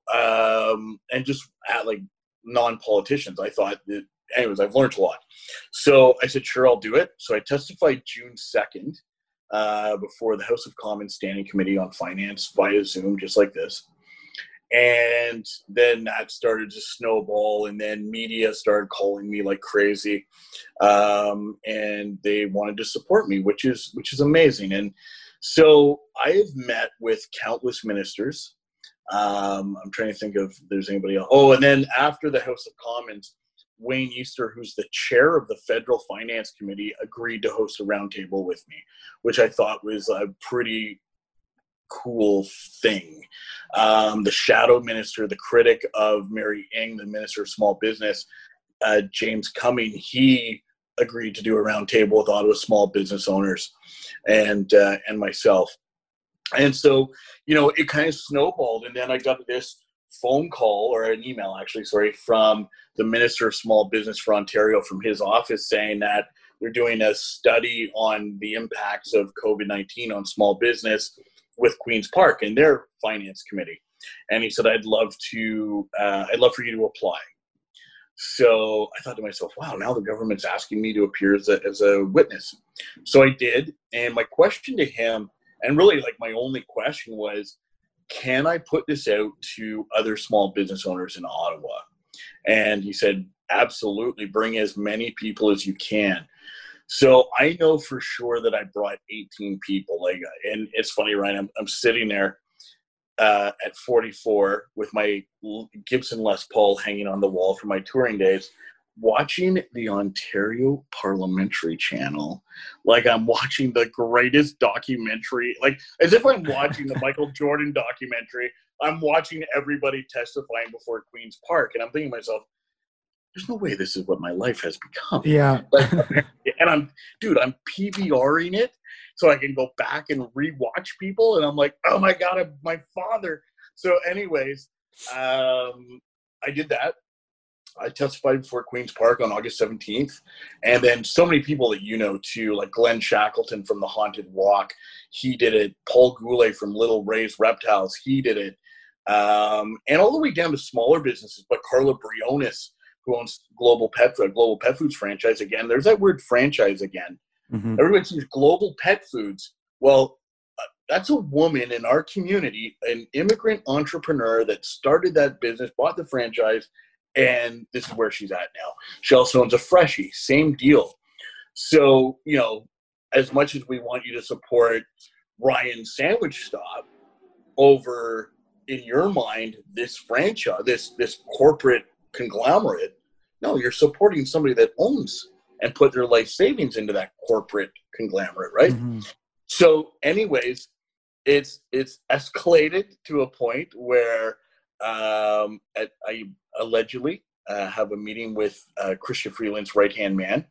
and just at like non-politicians, I thought that, anyways, I've learned a lot. So I said, sure, I'll do it. So I testified June 2nd. Before the House of Commons Standing Committee on Finance via Zoom, just like this. And then that started to snowball, and then media started calling me like crazy. And they wanted to support me, which is amazing. And so I have met with countless ministers. I'm trying to think of if there's anybody else. Oh, and then after the House of Commons, Wayne Easter, who's the chair of the Federal Finance Committee, agreed to host a roundtable with me, which I thought was a pretty cool thing. The shadow minister, the critic of Mary Ng, the Minister of Small Business, James Cumming, he agreed to do a roundtable with Ottawa small business owners and myself. And so, you know, it kind of snowballed, and then I got this phone call, or an email actually, sorry, from the Minister of Small Business for Ontario, from his office, saying that they're doing a study on the impacts of COVID-19 on small business with Queen's Park and their finance committee. And he said, I'd love for you to apply. So I thought to myself, wow, now the government's asking me to appear as a witness. So I did. And my question to him, and really like my only question, was, can I put this out to other small business owners in Ottawa? And he said, absolutely, bring as many people as you can. So I know for sure that I brought 18 people. Like, and it's funny, Ryan, I'm sitting there at 44 with my Gibson Les Paul hanging on the wall from my touring days, watching the Ontario Parliamentary Channel like I'm watching the greatest documentary, like as if I'm watching the Michael Jordan documentary. I'm watching everybody testifying before Queen's Park, and I'm thinking to myself, there's no way this is what my life has become. Yeah. Like, and I'm PVRing it so I can go back and rewatch people, and I'm like, oh my God, my father. So anyways, I did that. I testified before Queen's Park on August 17th. And then so many people that you know too, like Glenn Shackleton from The Haunted Walk, he did it. Paul Goulet from Little Ray's Reptiles, he did it. And all the way down to smaller businesses, but Carla Briones, who owns Global Pet Foods franchise. Again, there's that word franchise again. Mm-hmm. Everybody sees Global Pet Foods. Well, that's a woman in our community, an immigrant entrepreneur that started that business, bought the franchise, And this is where she's at now. She also owns a Freshie, same deal. So, you know, as much as we want you to support Ryan's Sandwich Stop over, in your mind, this franchise, this corporate conglomerate, no, you're supporting somebody that owns and put their life savings into that corporate conglomerate, right? Mm-hmm. So anyways, it's escalated to a point where I allegedly have a meeting with Christian Freeland's right-hand man.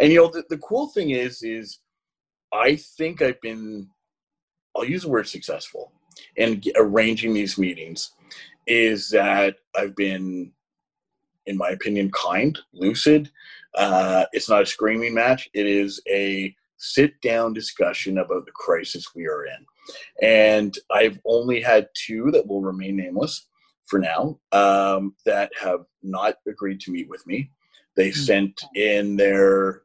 And, you know, the cool thing is I think I've been, I'll use the word successful in arranging these meetings, is that I've been, in my opinion, kind, lucid. It's not a screaming match. It is a sit-down discussion about the crisis we are in. And I've only had two that will remain nameless for now, that have not agreed to meet with me. They sent in their,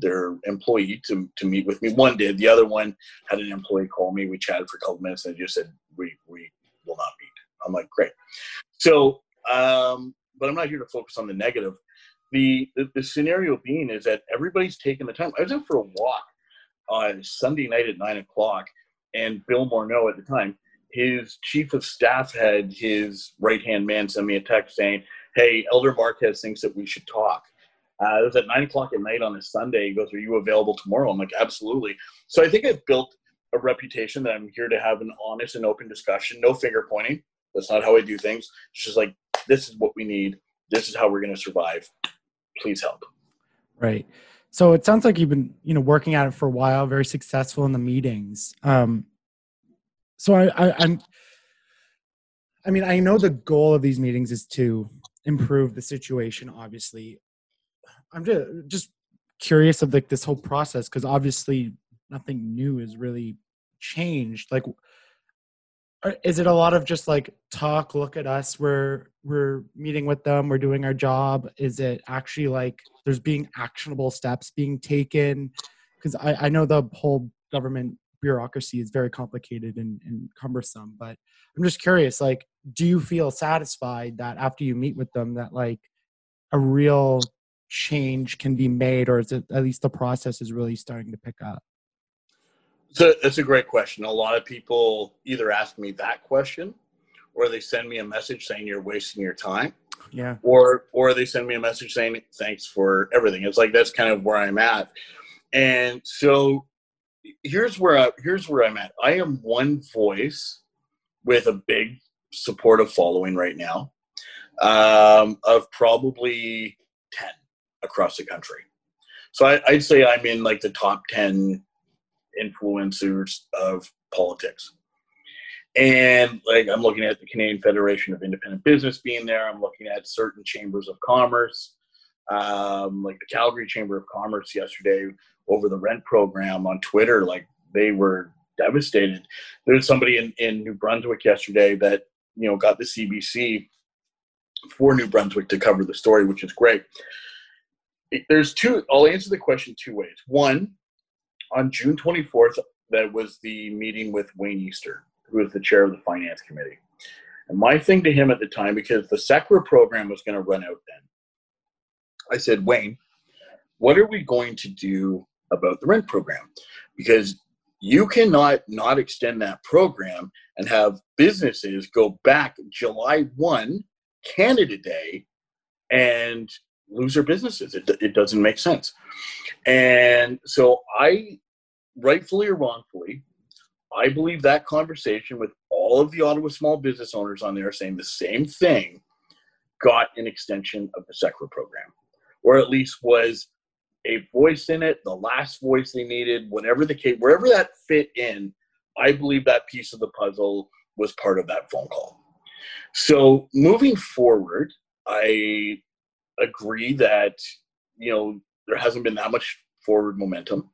their employee to meet with me. One did. The other one had an employee call me. We chatted for a couple minutes, and I just said, we will not meet. I'm like, great. So, but I'm not here to focus on the negative. The scenario being is that everybody's taking the time. I was out for a walk on Sunday night at 9:00, and Bill Morneau at the time, his chief of staff, had his right-hand man send me a text saying, hey, Elder Marquez thinks that we should talk. It was at 9:00 at night on a Sunday. He goes, are you available tomorrow? I'm like, absolutely. So I think I've built a reputation that I'm here to have an honest and open discussion, no finger pointing. That's not how I do things. It's just like, this is what we need. This is how we're going to survive. Please help. Right. So it sounds like you've been, working at it for a while, very successful in the meetings. So I mean, I know the goal of these meetings is to improve the situation, obviously. I'm just curious of like this whole process, because obviously nothing new has really changed. Like, is it a lot of just like talk, look at us, we're meeting with them, we're doing our job? Is it actually like there's being actionable steps being taken? Because I know the whole government bureaucracy is very complicated and cumbersome, but I'm just curious, like, do you feel satisfied that after you meet with them that like a real change can be made, or is it at least the process is really starting to pick up? So that's a great question. A lot of people either ask me that question, or they send me a message saying you're wasting your time. Yeah. Or they send me a message saying thanks for everything. It's like, that's kind of where I'm at. And so here's where I'm at. I am one voice with a big supportive following right now, of probably 10 across the country. So I'd say I'm in like the top 10 influencers of politics. And like, I'm looking at the Canadian Federation of Independent Business being there. I'm looking at certain chambers of commerce, like the Calgary Chamber of Commerce yesterday over the rent program on Twitter. Like, they were devastated. There's somebody in New Brunswick yesterday that, got the CBC for New Brunswick to cover the story, which is great. I'll answer the question two ways. One, on June 24th, that was the meeting with Wayne Easter, who was the chair of the finance committee. And my thing to him at the time, because the CECRA program was going to run out then, I said, Wayne, what are we going to do about the rent program? Because you cannot not extend that program and have businesses go back July 1, Canada Day, and lose their businesses. It doesn't make sense. And so I, rightfully or wrongfully, I believe that conversation with all of the Ottawa small business owners on there saying the same thing got an extension of the CECRA program, or at least was a voice in it, the last voice they needed, whatever the case, wherever that fit in, I believe that piece of the puzzle was part of that phone call. So moving forward, I agree that, there hasn't been that much forward momentum.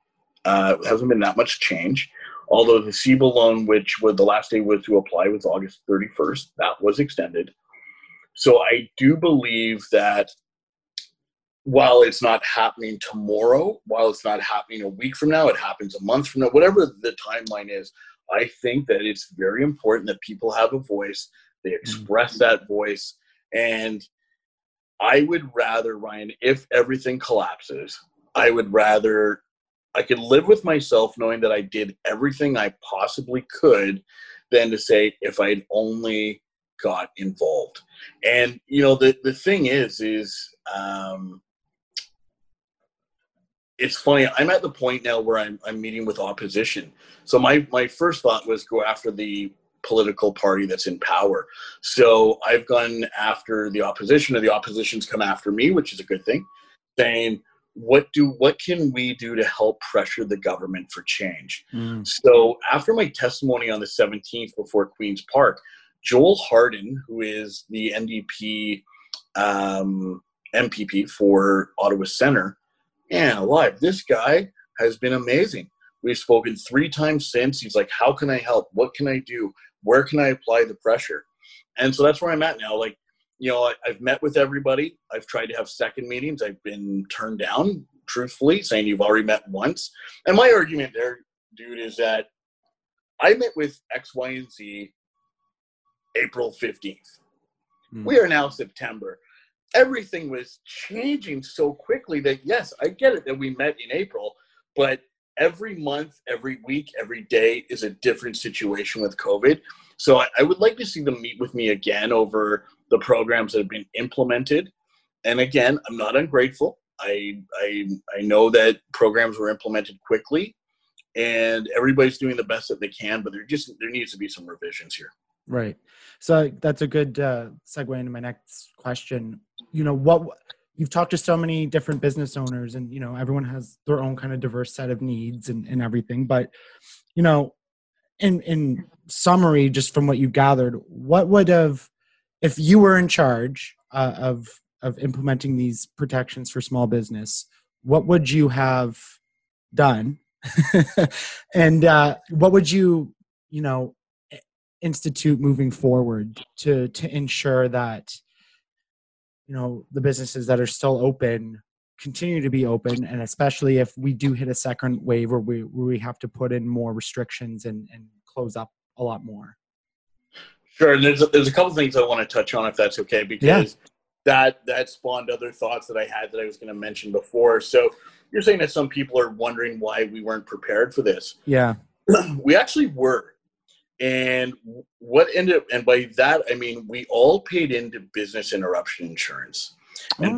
There hasn't been that much change. Although the CEBA loan, which was the last day was to apply, was August 31st. That was extended. So I do believe that while it's not happening tomorrow, while it's not happening a week from now, it happens a month from now, whatever the timeline is, I think that it's very important that people have a voice. They express that voice. And I would rather, Ryan, if everything collapses, I would rather, I could live with myself knowing that I did everything I possibly could than to say if I'd only got involved. And, you know, the thing is it's funny. I'm at the point now where I'm meeting with opposition. So my first thought was go after the political party that's in power. So I've gone after the opposition, or the opposition's come after me, which is a good thing, saying, what can we do to help pressure the government for change? Mm. So after my testimony on the 17th before Queen's Park, Joel Harden, who is the NDP MPP for Ottawa Center, man alive, this guy has been amazing. We've spoken 3 times since. He's like, how can I help? What can I do? Where can I apply the pressure? And so that's where I'm at now. Like, you know, I've met with everybody. I've tried to have second meetings. I've been turned down, truthfully, saying you've already met once. And my argument there, dude, is that I met with X, Y, and Z April 15th. Mm. We are now September. Everything was changing so quickly that, yes, I get it that we met in April, but every month, every week, every day is a different situation with COVID. So I would like to see them meet with me again over the programs that have been implemented. And again, I'm not ungrateful. I know that programs were implemented quickly and everybody's doing the best that they can, but there needs to be some revisions here. Right. So that's a good segue into my next question. You know, you've talked to so many different business owners and, you know, everyone has their own kind of diverse set of needs and everything. But, you know, in summary, just from what you've gathered, what would have, if you were in charge of implementing these protections for small business, what would you have done? And what would you, you know, institute moving forward to ensure that, you know, the businesses that are still open continue to be open, and especially if we do hit a second wave where we have to put in more restrictions and close up a lot more? Sure. And there's a couple things I want to touch on, if that's okay, because that spawned other thoughts that I had that I was going to mention before. So you're saying that some people are wondering why we weren't prepared for this. Yeah. We actually were. And what ended up, and by that, I mean, we all paid into business interruption insurance. And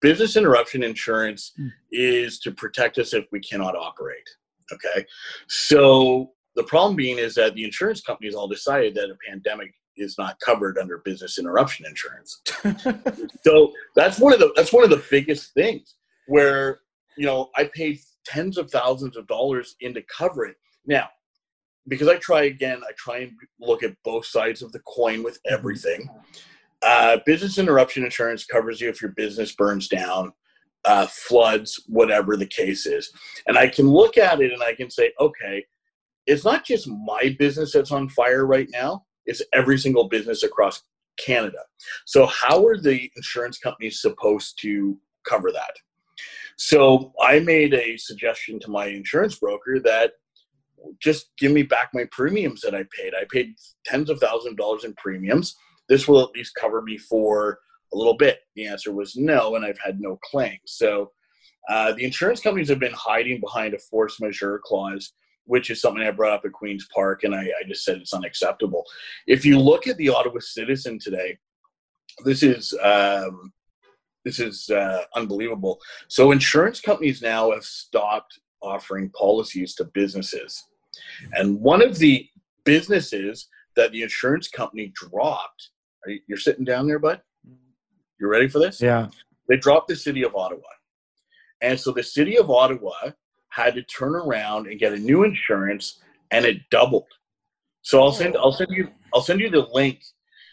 business interruption insurance is to protect us if we cannot operate. Okay. So the problem being is that the insurance companies all decided that a pandemic is not covered under business interruption insurance. So that's one of the biggest things where, you know, I paid tens of thousands of dollars into covering. Now, because I try and look at both sides of the coin with everything. Business interruption insurance covers you if your business burns down, floods, whatever the case is. And I can look at it and I can say, okay, it's not just my business that's on fire right now. It's every single business across Canada. So how are the insurance companies supposed to cover that? So I made a suggestion to my insurance broker that, just give me back my premiums that I paid. I paid tens of thousands of dollars in premiums. This will at least cover me for a little bit. The answer was no, and I've had no claims. So the insurance companies have been hiding behind a force majeure clause, which is something I brought up at Queen's Park, and I just said it's unacceptable. If you look at the Ottawa Citizen today, this is unbelievable. So insurance companies now have stopped offering policies to businesses. And one of the businesses that the insurance company dropped, you're sitting down there, bud? You ready for this? Yeah. They dropped the city of Ottawa. And so the city of Ottawa had to turn around and get a new insurance, and it doubled. So I'll send you the link.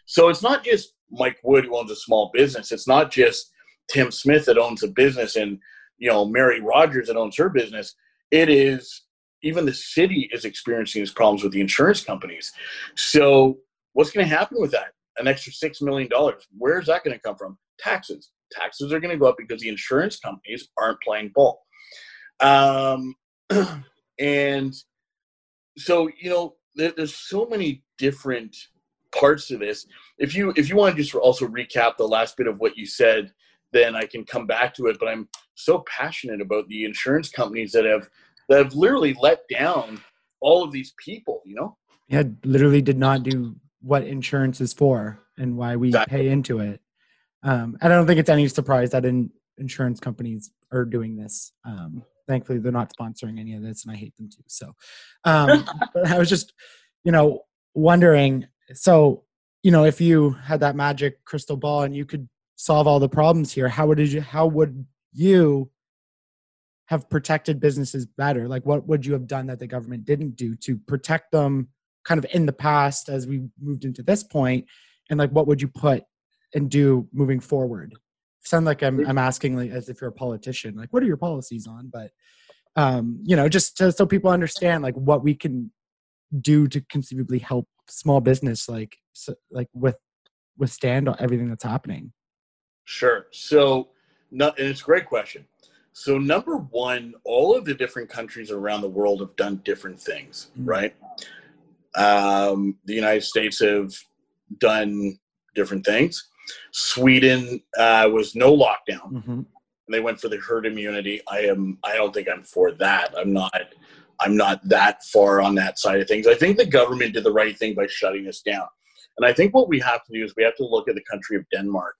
So it's not just Mike Wood who owns a small business. It's not just Tim Smith that owns a business and, you know, Mary Rogers that owns her business. It is, even the city is experiencing these problems with the insurance companies. So what's going to happen with that? An extra $6 million. Where's that going to come from? Taxes. Taxes are going to go up because the insurance companies aren't playing ball. And so, you know, there's so many different parts to this. If you want to just also recap the last bit of what you said, then I can come back to it. But I'm so passionate about the insurance companies that have literally let down all of these people, you know? Yeah, literally did not do what insurance is for and why we pay into it. And I don't think it's any surprise that insurance companies are doing this. Thankfully, they're not sponsoring any of this, and I hate them too. So but I was just, wondering, so, if you had that magic crystal ball and you could solve all the problems here, how would you have protected businesses better? Like, what would you have done that the government didn't do to protect them kind of in the past as we moved into this point? And like, what would you put and do moving forward? Sound like I'm asking like as if you're a politician, like, what are your policies on? But, just so people understand like what we can do to conceivably help small business, withstand everything that's happening. Sure. So, and it's a great question. So number one, all of the different countries around the world have done different things, mm-hmm. right? The United States have done different things. Sweden was no lockdown. Mm-hmm. And they went for the herd immunity. I don't think I'm for that. I'm not that far on that side of things. I think the government did the right thing by shutting us down. And I think what we have to do is we have to look at the country of Denmark,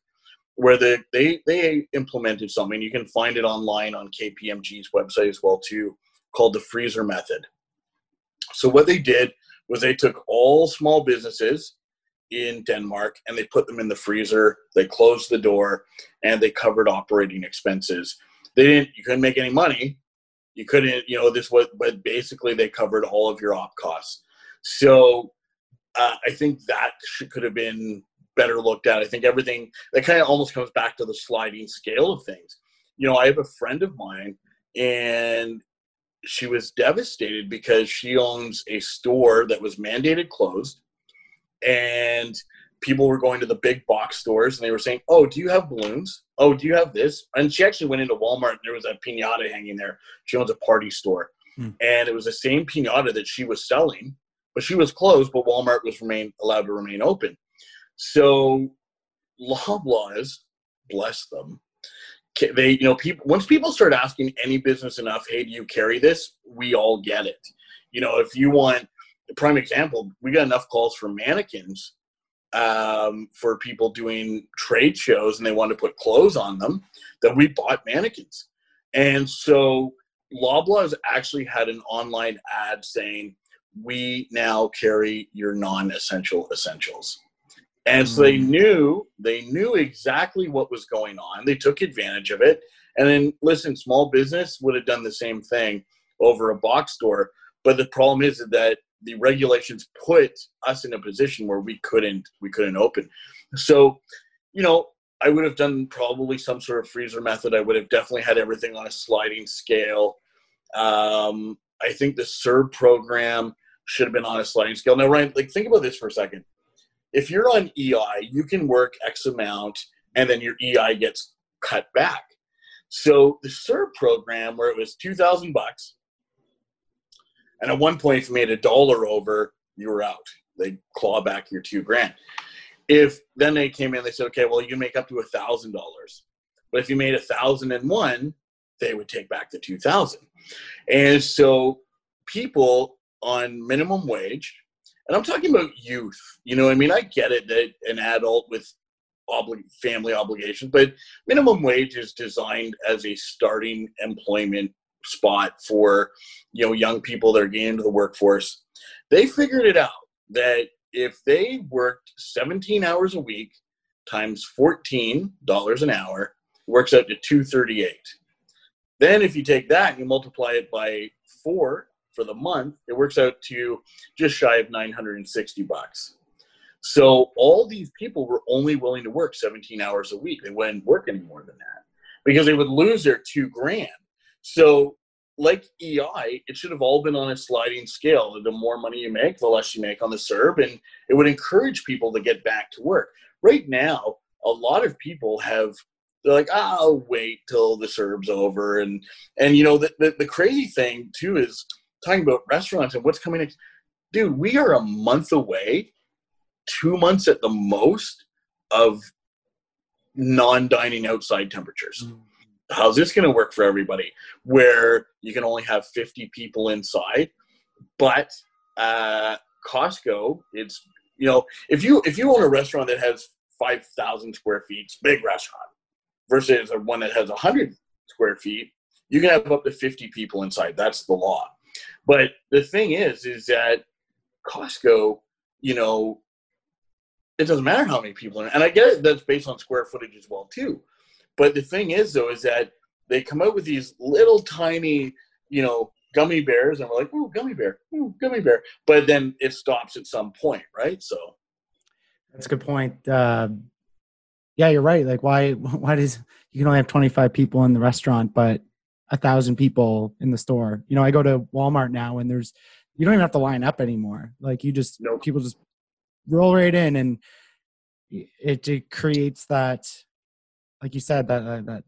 where they implemented something. You can find it online on KPMG's website as well too, called the freezer method. So what they did was they took all small businesses in Denmark and they put them in the freezer. They closed the door and they covered operating expenses. You couldn't make any money. You couldn't, but basically they covered all of your op costs. So I think that could have been better looked at. I think everything that kind of almost comes back to the sliding scale of things. I have a friend of mine and she was devastated because she owns a store that was mandated closed and people were going to the big box stores and they were saying, oh, do you have balloons? Oh, do you have this? And she actually went into Walmart and there was a piñata hanging there. She owns a party store and it was the same piñata that she was selling, but she was closed, but Walmart was allowed to remain open. So Loblaws, bless them. They, people, once people start asking any business enough, hey, do you carry this? We all get it. If you want a prime example, we got enough calls for mannequins for people doing trade shows and they want to put clothes on them that we bought mannequins. And so Loblaws actually had an online ad saying, we now carry your non-essential essentials. And so they knew exactly what was going on. They took advantage of it. And then, listen, small business would have done the same thing over a box store. But the problem is that the regulations put us in a position where we couldn't open. So, I would have done probably some sort of freezer method. I would have definitely had everything on a sliding scale. I think the CERB program should have been on a sliding scale. Now, Ryan, think about this for a second. If you're on EI, you can work X amount and then your EI gets cut back. So the CERB program, where it was $2,000 and at one point if you made $1 over, you were out. They claw back your $2,000. If then they came in, they said, okay, well, you can make up to $1,000. But if you made 1,001, they would take back the 2,000. And so people on minimum wage, and I'm talking about youth, I get it that an adult with family obligations, but minimum wage is designed as a starting employment spot for, young people that are getting into the workforce. They figured it out that if they worked 17 hours a week times $14 an hour, works out to $2.38. Then if you take that and you multiply it by 4 for the month, it works out to just shy of $960. So all these people were only willing to work 17 hours a week. They wouldn't work any more than that because they would lose their $2,000. So like EI, it should have all been on a sliding scale. The more money you make, the less you make on the CERB, and it would encourage people to get back to work. Right now, a lot of people they're like, I'll wait till the CERB's over. And the crazy thing too is, talking about restaurants and what's coming next. Dude, we are a month away 2 months at the most of non-dining outside temperatures. Mm. How's this going to work for everybody? Where you can only have 50 people inside, but Costco, it's, you know, if you own a restaurant that has 5,000 square feet, it's a big restaurant, versus one that has 100 square feet, you can have up to 50 people inside. That's the law. But the thing is that Costco, you know, it doesn't matter how many people are in. And I get it, that's based on square footage as well, too. But the thing is, though, is that they come out with these little tiny, you know, gummy bears, and we're like, ooh, gummy bear. But then it stops at some point, right? So that's a good point. Yeah, you're right. Like, why does you can only have 25 people in the restaurant, but 1,000 people in the store? You know, I go to Walmart now, and you don't even have to line up anymore. Like, you just, nope. People just roll right in, and it creates that, like you said, that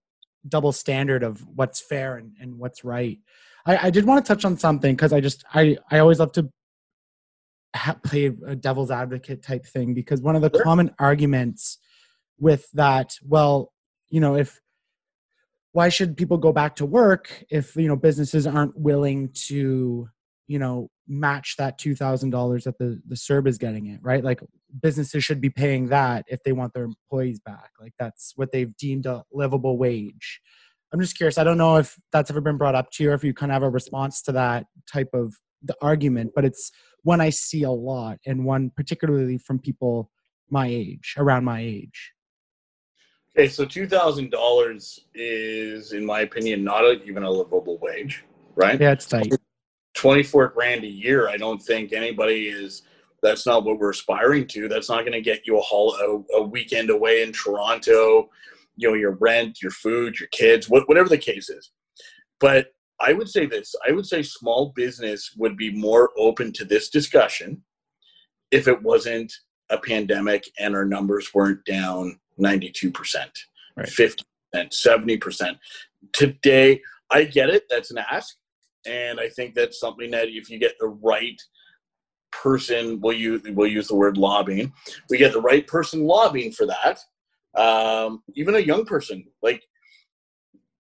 double standard of what's fair and what's right. I did want to touch on something, because I always love to play a devil's advocate type thing, because one of the common arguments with that, well, you know, why should people go back to work if, you know, businesses aren't willing to, you know, match that $2,000 that the CERB is getting it, right? Like, businesses should be paying that if they want their employees back. Like, that's what they've deemed a livable wage. I'm just curious. I don't know if that's ever been brought up to you, or if you kind of have a response to that type of the argument, but it's one I see a lot, and one particularly from people my age, around my age. Okay, so $2,000 is, in my opinion, not even a livable wage, right? Yeah, it's tight. 24 grand a year, I don't think anybody is, that's not what we're aspiring to. That's not going to get you a weekend away in Toronto, you know, your rent, your food, your kids, whatever the case is. But I would say this, I would say small business would be more open to this discussion if it wasn't a pandemic and our numbers weren't down 92%, right, 50%, 70%. Today, I get it, that's an ask. And I think that's something that if you get the right person, we'll use the word lobbying. We get the right person lobbying for that. Even a young person, like,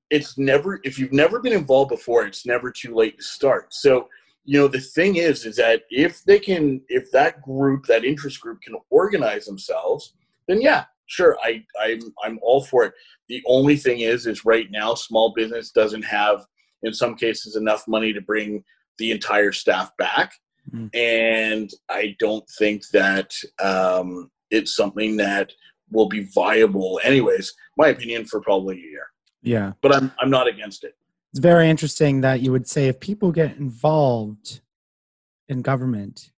it's never, if you've never been involved before, it's never too late to start. So, you know, the thing is that if that group, that interest group can organize themselves, then yeah, sure. I'm all for it. The only thing is right now, small business doesn't have, in some cases, enough money to bring the entire staff back. Mm-hmm. And I don't think that it's something that will be viable anyways, my opinion, for probably a year. Yeah. But I'm not against it. It's very interesting that you would say if people get involved in government,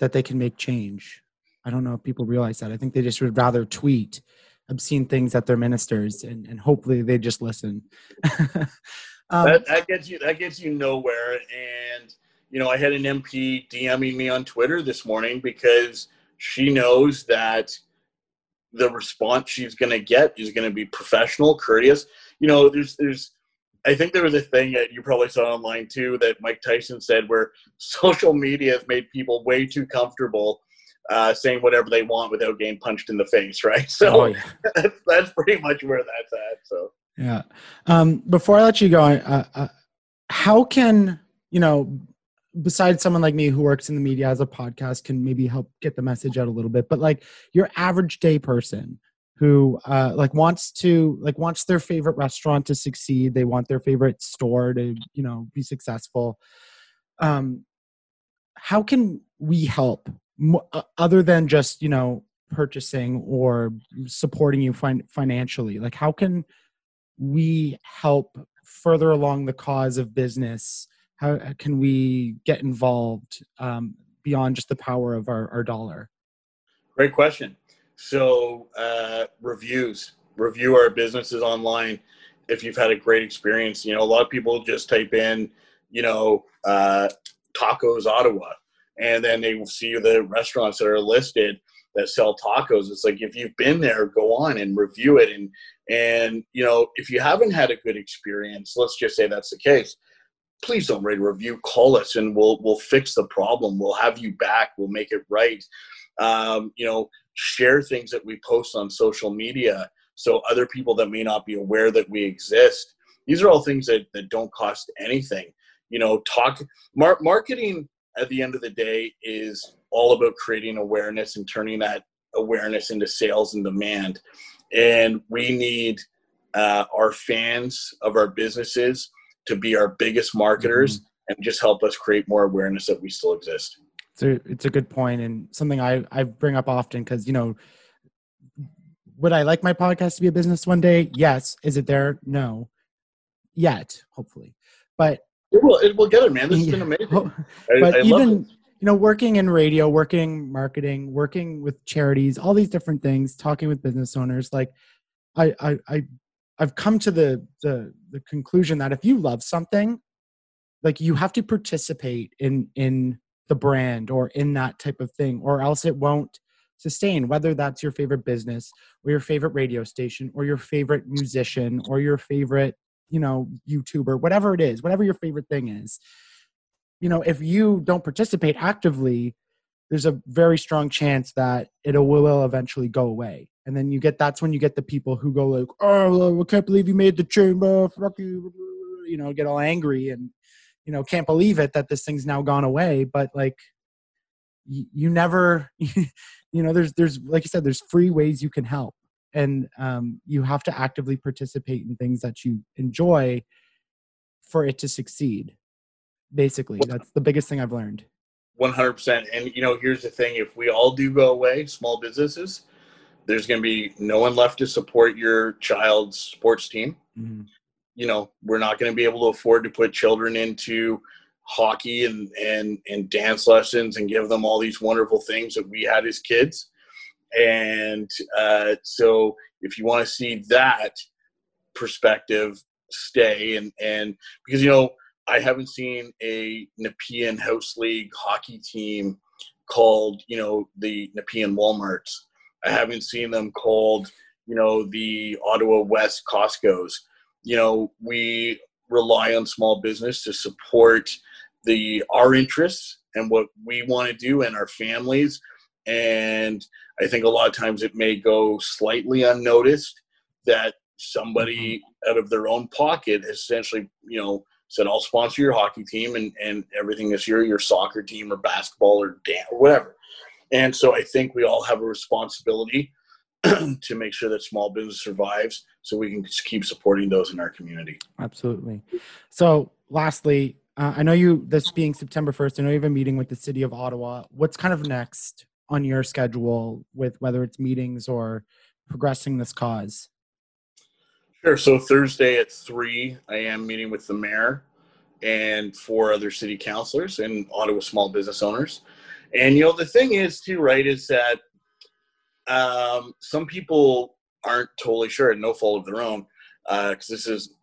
that they can make change. I don't know if people realize that. I think they just would rather tweet obscene things at their ministers and hopefully they just listen. That gets you nowhere. And, you know, I had an MP DMing me on Twitter this morning because she knows that the response she's going to get is going to be professional, courteous. You know, I think there was a thing that you probably saw online too that Mike Tyson said, where social media has made people way too comfortable saying whatever they want without getting punched in the face, right? So that's pretty much where that's at. So. Yeah. Before I let you go, how can, you know, besides someone like me who works in the media as a podcast can maybe help get the message out a little bit, but like your average day person who wants their favorite restaurant to succeed, they want their favorite store to, you know, be successful. How can we help other than just, you know, purchasing or supporting you financially? Like, how can we help further along the cause of business? How can we get involved beyond just the power of our dollar? Great question. So review our businesses online. If you've had a great experience, you know, a lot of people just type in, you know, tacos Ottawa, and then they will see the restaurants that are listed that sell tacos. It's like, if you've been there, go on and review it. And, you know, if you haven't had a good experience, let's just say that's the case, please don't rate a review, call us and we'll fix the problem. We'll have you back. We'll make it right. you know, share things that we post on social media so other people that may not be aware that we exist. These are all things that don't cost anything. You know, marketing at the end of the day is all about creating awareness and turning that awareness into sales and demand. And we need our fans of our businesses to be our biggest marketers and just help us create more awareness that we still exist. It's a good point, and something I bring up often because, you know, would I like my podcast to be a business one day? Yes. Is it there? No. Yet, hopefully. But it will get it, man. This has been amazing. But I love it. You know, working in radio, working marketing, working with charities, all these different things, talking with business owners, like I've come to the conclusion that if you love something, like you have to participate in the brand or in that type of thing, or else it won't sustain, whether that's your favorite business or your favorite radio station or your favorite musician or your favorite, you know, YouTuber, whatever it is, whatever your favorite thing is. You know, if you don't participate actively, there's a very strong chance that it will eventually go away. And then that's when you get the people who go like, oh, I can't believe you made the chamber, fuck you, you know, get all angry and, you know, can't believe it that this thing's now gone away. But like, you never, you know, there's, like you said, there's free ways you can help. And you have to actively participate in things that you enjoy for it to succeed. Basically, that's the biggest thing I've learned. 100%. And, you know, here's the thing. If we all do go away, small businesses, there's going to be no one left to support your child's sports team. Mm-hmm. You know, we're not going to be able to afford to put children into hockey and dance lessons and give them all these wonderful things that we had as kids. And so if you want to see that perspective, stay. And because, you know, I haven't seen a Nepean House League hockey team called, you know, the Nepean Walmarts. I haven't seen them called, you know, the Ottawa West Costcos. You know, we rely on small business to support our interests and what we want to do and our families. And I think a lot of times it may go slightly unnoticed that somebody out of their own pocket essentially, you know, said, I'll sponsor your hockey team and everything this year, your soccer team or basketball or dance or whatever. And so I think we all have a responsibility to make sure that small business survives so we can just keep supporting those in our community. Absolutely. So lastly, I know this being September 1st, I know you have a meeting with the city of Ottawa. What's kind of next on your schedule with whether it's meetings or progressing this cause? Sure. So Thursday at 3, I am meeting with the mayor and 4 other city councilors and Ottawa small business owners. And, you know, the thing is too, right, is that some people aren't totally sure, and no fault of their own, because this is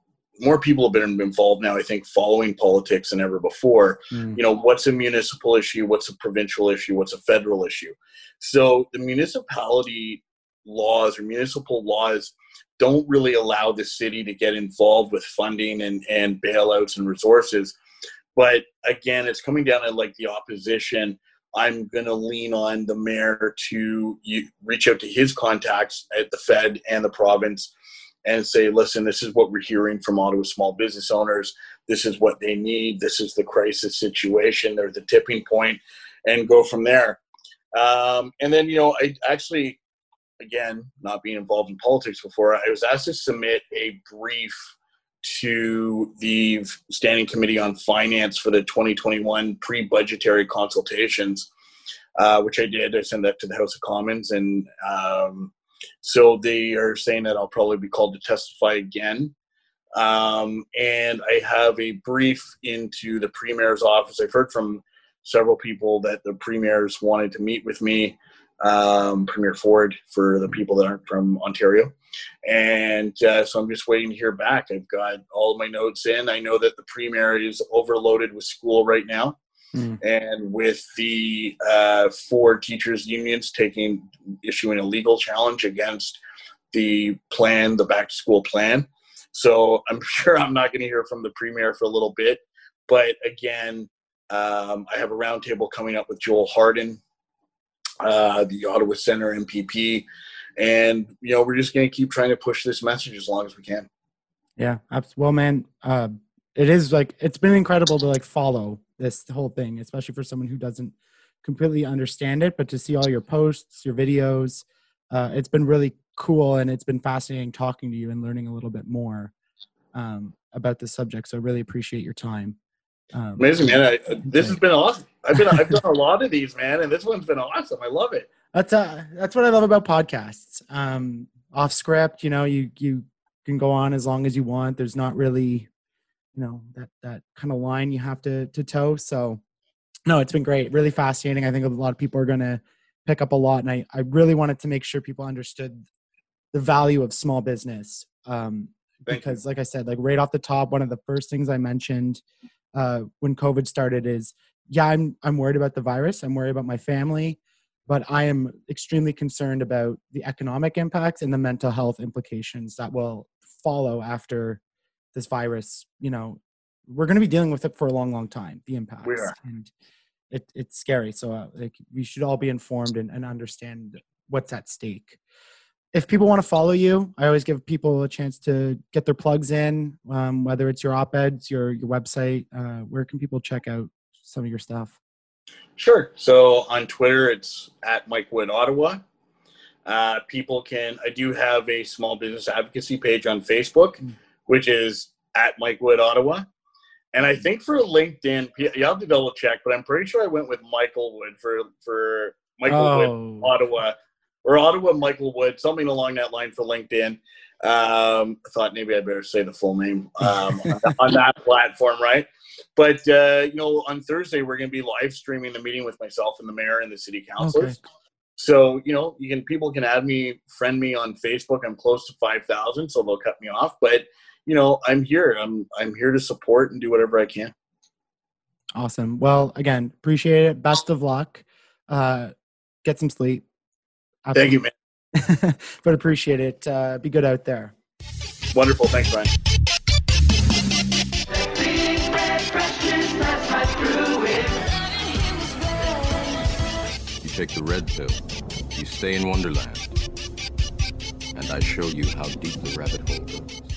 more people have been involved now, I think, following politics than ever before. You know, what's a municipal issue? What's a provincial issue? What's a federal issue? So the municipality laws or municipal laws don't really allow the city to get involved with funding and bailouts and resources. But again, it's coming down to like the opposition. I'm going to lean on the mayor to reach out to his contacts at the Fed and the province and say, listen, this is what we're hearing from Ottawa small business owners. This is what they need. This is the crisis situation. There's the tipping point, and go from there. And then, you know, I actually, again, not being involved in politics before, I was asked to submit a brief to the Standing Committee on Finance for the 2021 pre-budgetary consultations, which I did. I sent that to the House of Commons. And so they are saying that I'll probably be called to testify again. And I have a brief into the Premier's office. I've heard from several people that the Premier's wanted to meet with me. Premier Ford, for the people that aren't from Ontario. And so I'm just waiting to hear back. I've got all my notes in. I know that the Premier is overloaded with school right now and with the Ford teachers unions issuing a legal challenge against the back to school plan. So I'm sure I'm not going to hear from the Premier for a little bit. But again, I have a roundtable coming up with Joel Harden the Ottawa Center MPP. And, you know, we're just going to keep trying to push this message as long as we can. Yeah. Well, man, it is like, it's been incredible to like follow this whole thing, especially for someone who doesn't completely understand it, but to see all your posts, your videos, it's been really cool. And it's been fascinating talking to you and learning a little bit more about this subject. So I really appreciate your time. Amazing, man. This has been awesome. I've done a lot of these, man. And this one's been awesome. I love it. That's what I love about podcasts. Off script, you know, you can go on as long as you want. There's not really, you know, that kind of line you have to toe. So no, it's been great. Really fascinating. I think a lot of people are going to pick up a lot. And I really wanted to make sure people understood the value of small business. Because like I said, like right off the top, one of the first things I mentioned when COVID started is, yeah, I'm worried about the virus. I'm worried about my family. But I am extremely concerned about the economic impacts and the mental health implications that will follow after this virus. You know, we're going to be dealing with it for a long, long time, the impacts. We are. And it's scary. So like, we should all be informed and understand what's at stake. If people want to follow you, I always give people a chance to get their plugs in, whether it's your op-eds, your website, where can people check out some of your stuff? Sure. So on Twitter, it's @MikeWoodOttawa. People I do have a small business advocacy page on Facebook, which is @MikeWoodOttawa. And I think for LinkedIn, you'll have to double check, but I'm pretty sure I went with Michael Wood for Michael Wood Ottawa, or Ottawa Michael Wood, something along that line for LinkedIn. I thought maybe I better say the full name on that platform, right? But, you know, on Thursday, we're going to be live streaming the meeting with myself and the mayor and the city councilors. Okay. So, you know, people can add me, friend me on Facebook. I'm close to 5,000, so they'll cut me off. But, you know, I'm here. I'm here to support and do whatever I can. Awesome. Well, again, appreciate it. Best of luck. Get some sleep. Thank you, man. But appreciate it. Be good out there. Wonderful. Thanks, Brian. Take the red pill, you stay in Wonderland, and I show you how deep the rabbit hole goes.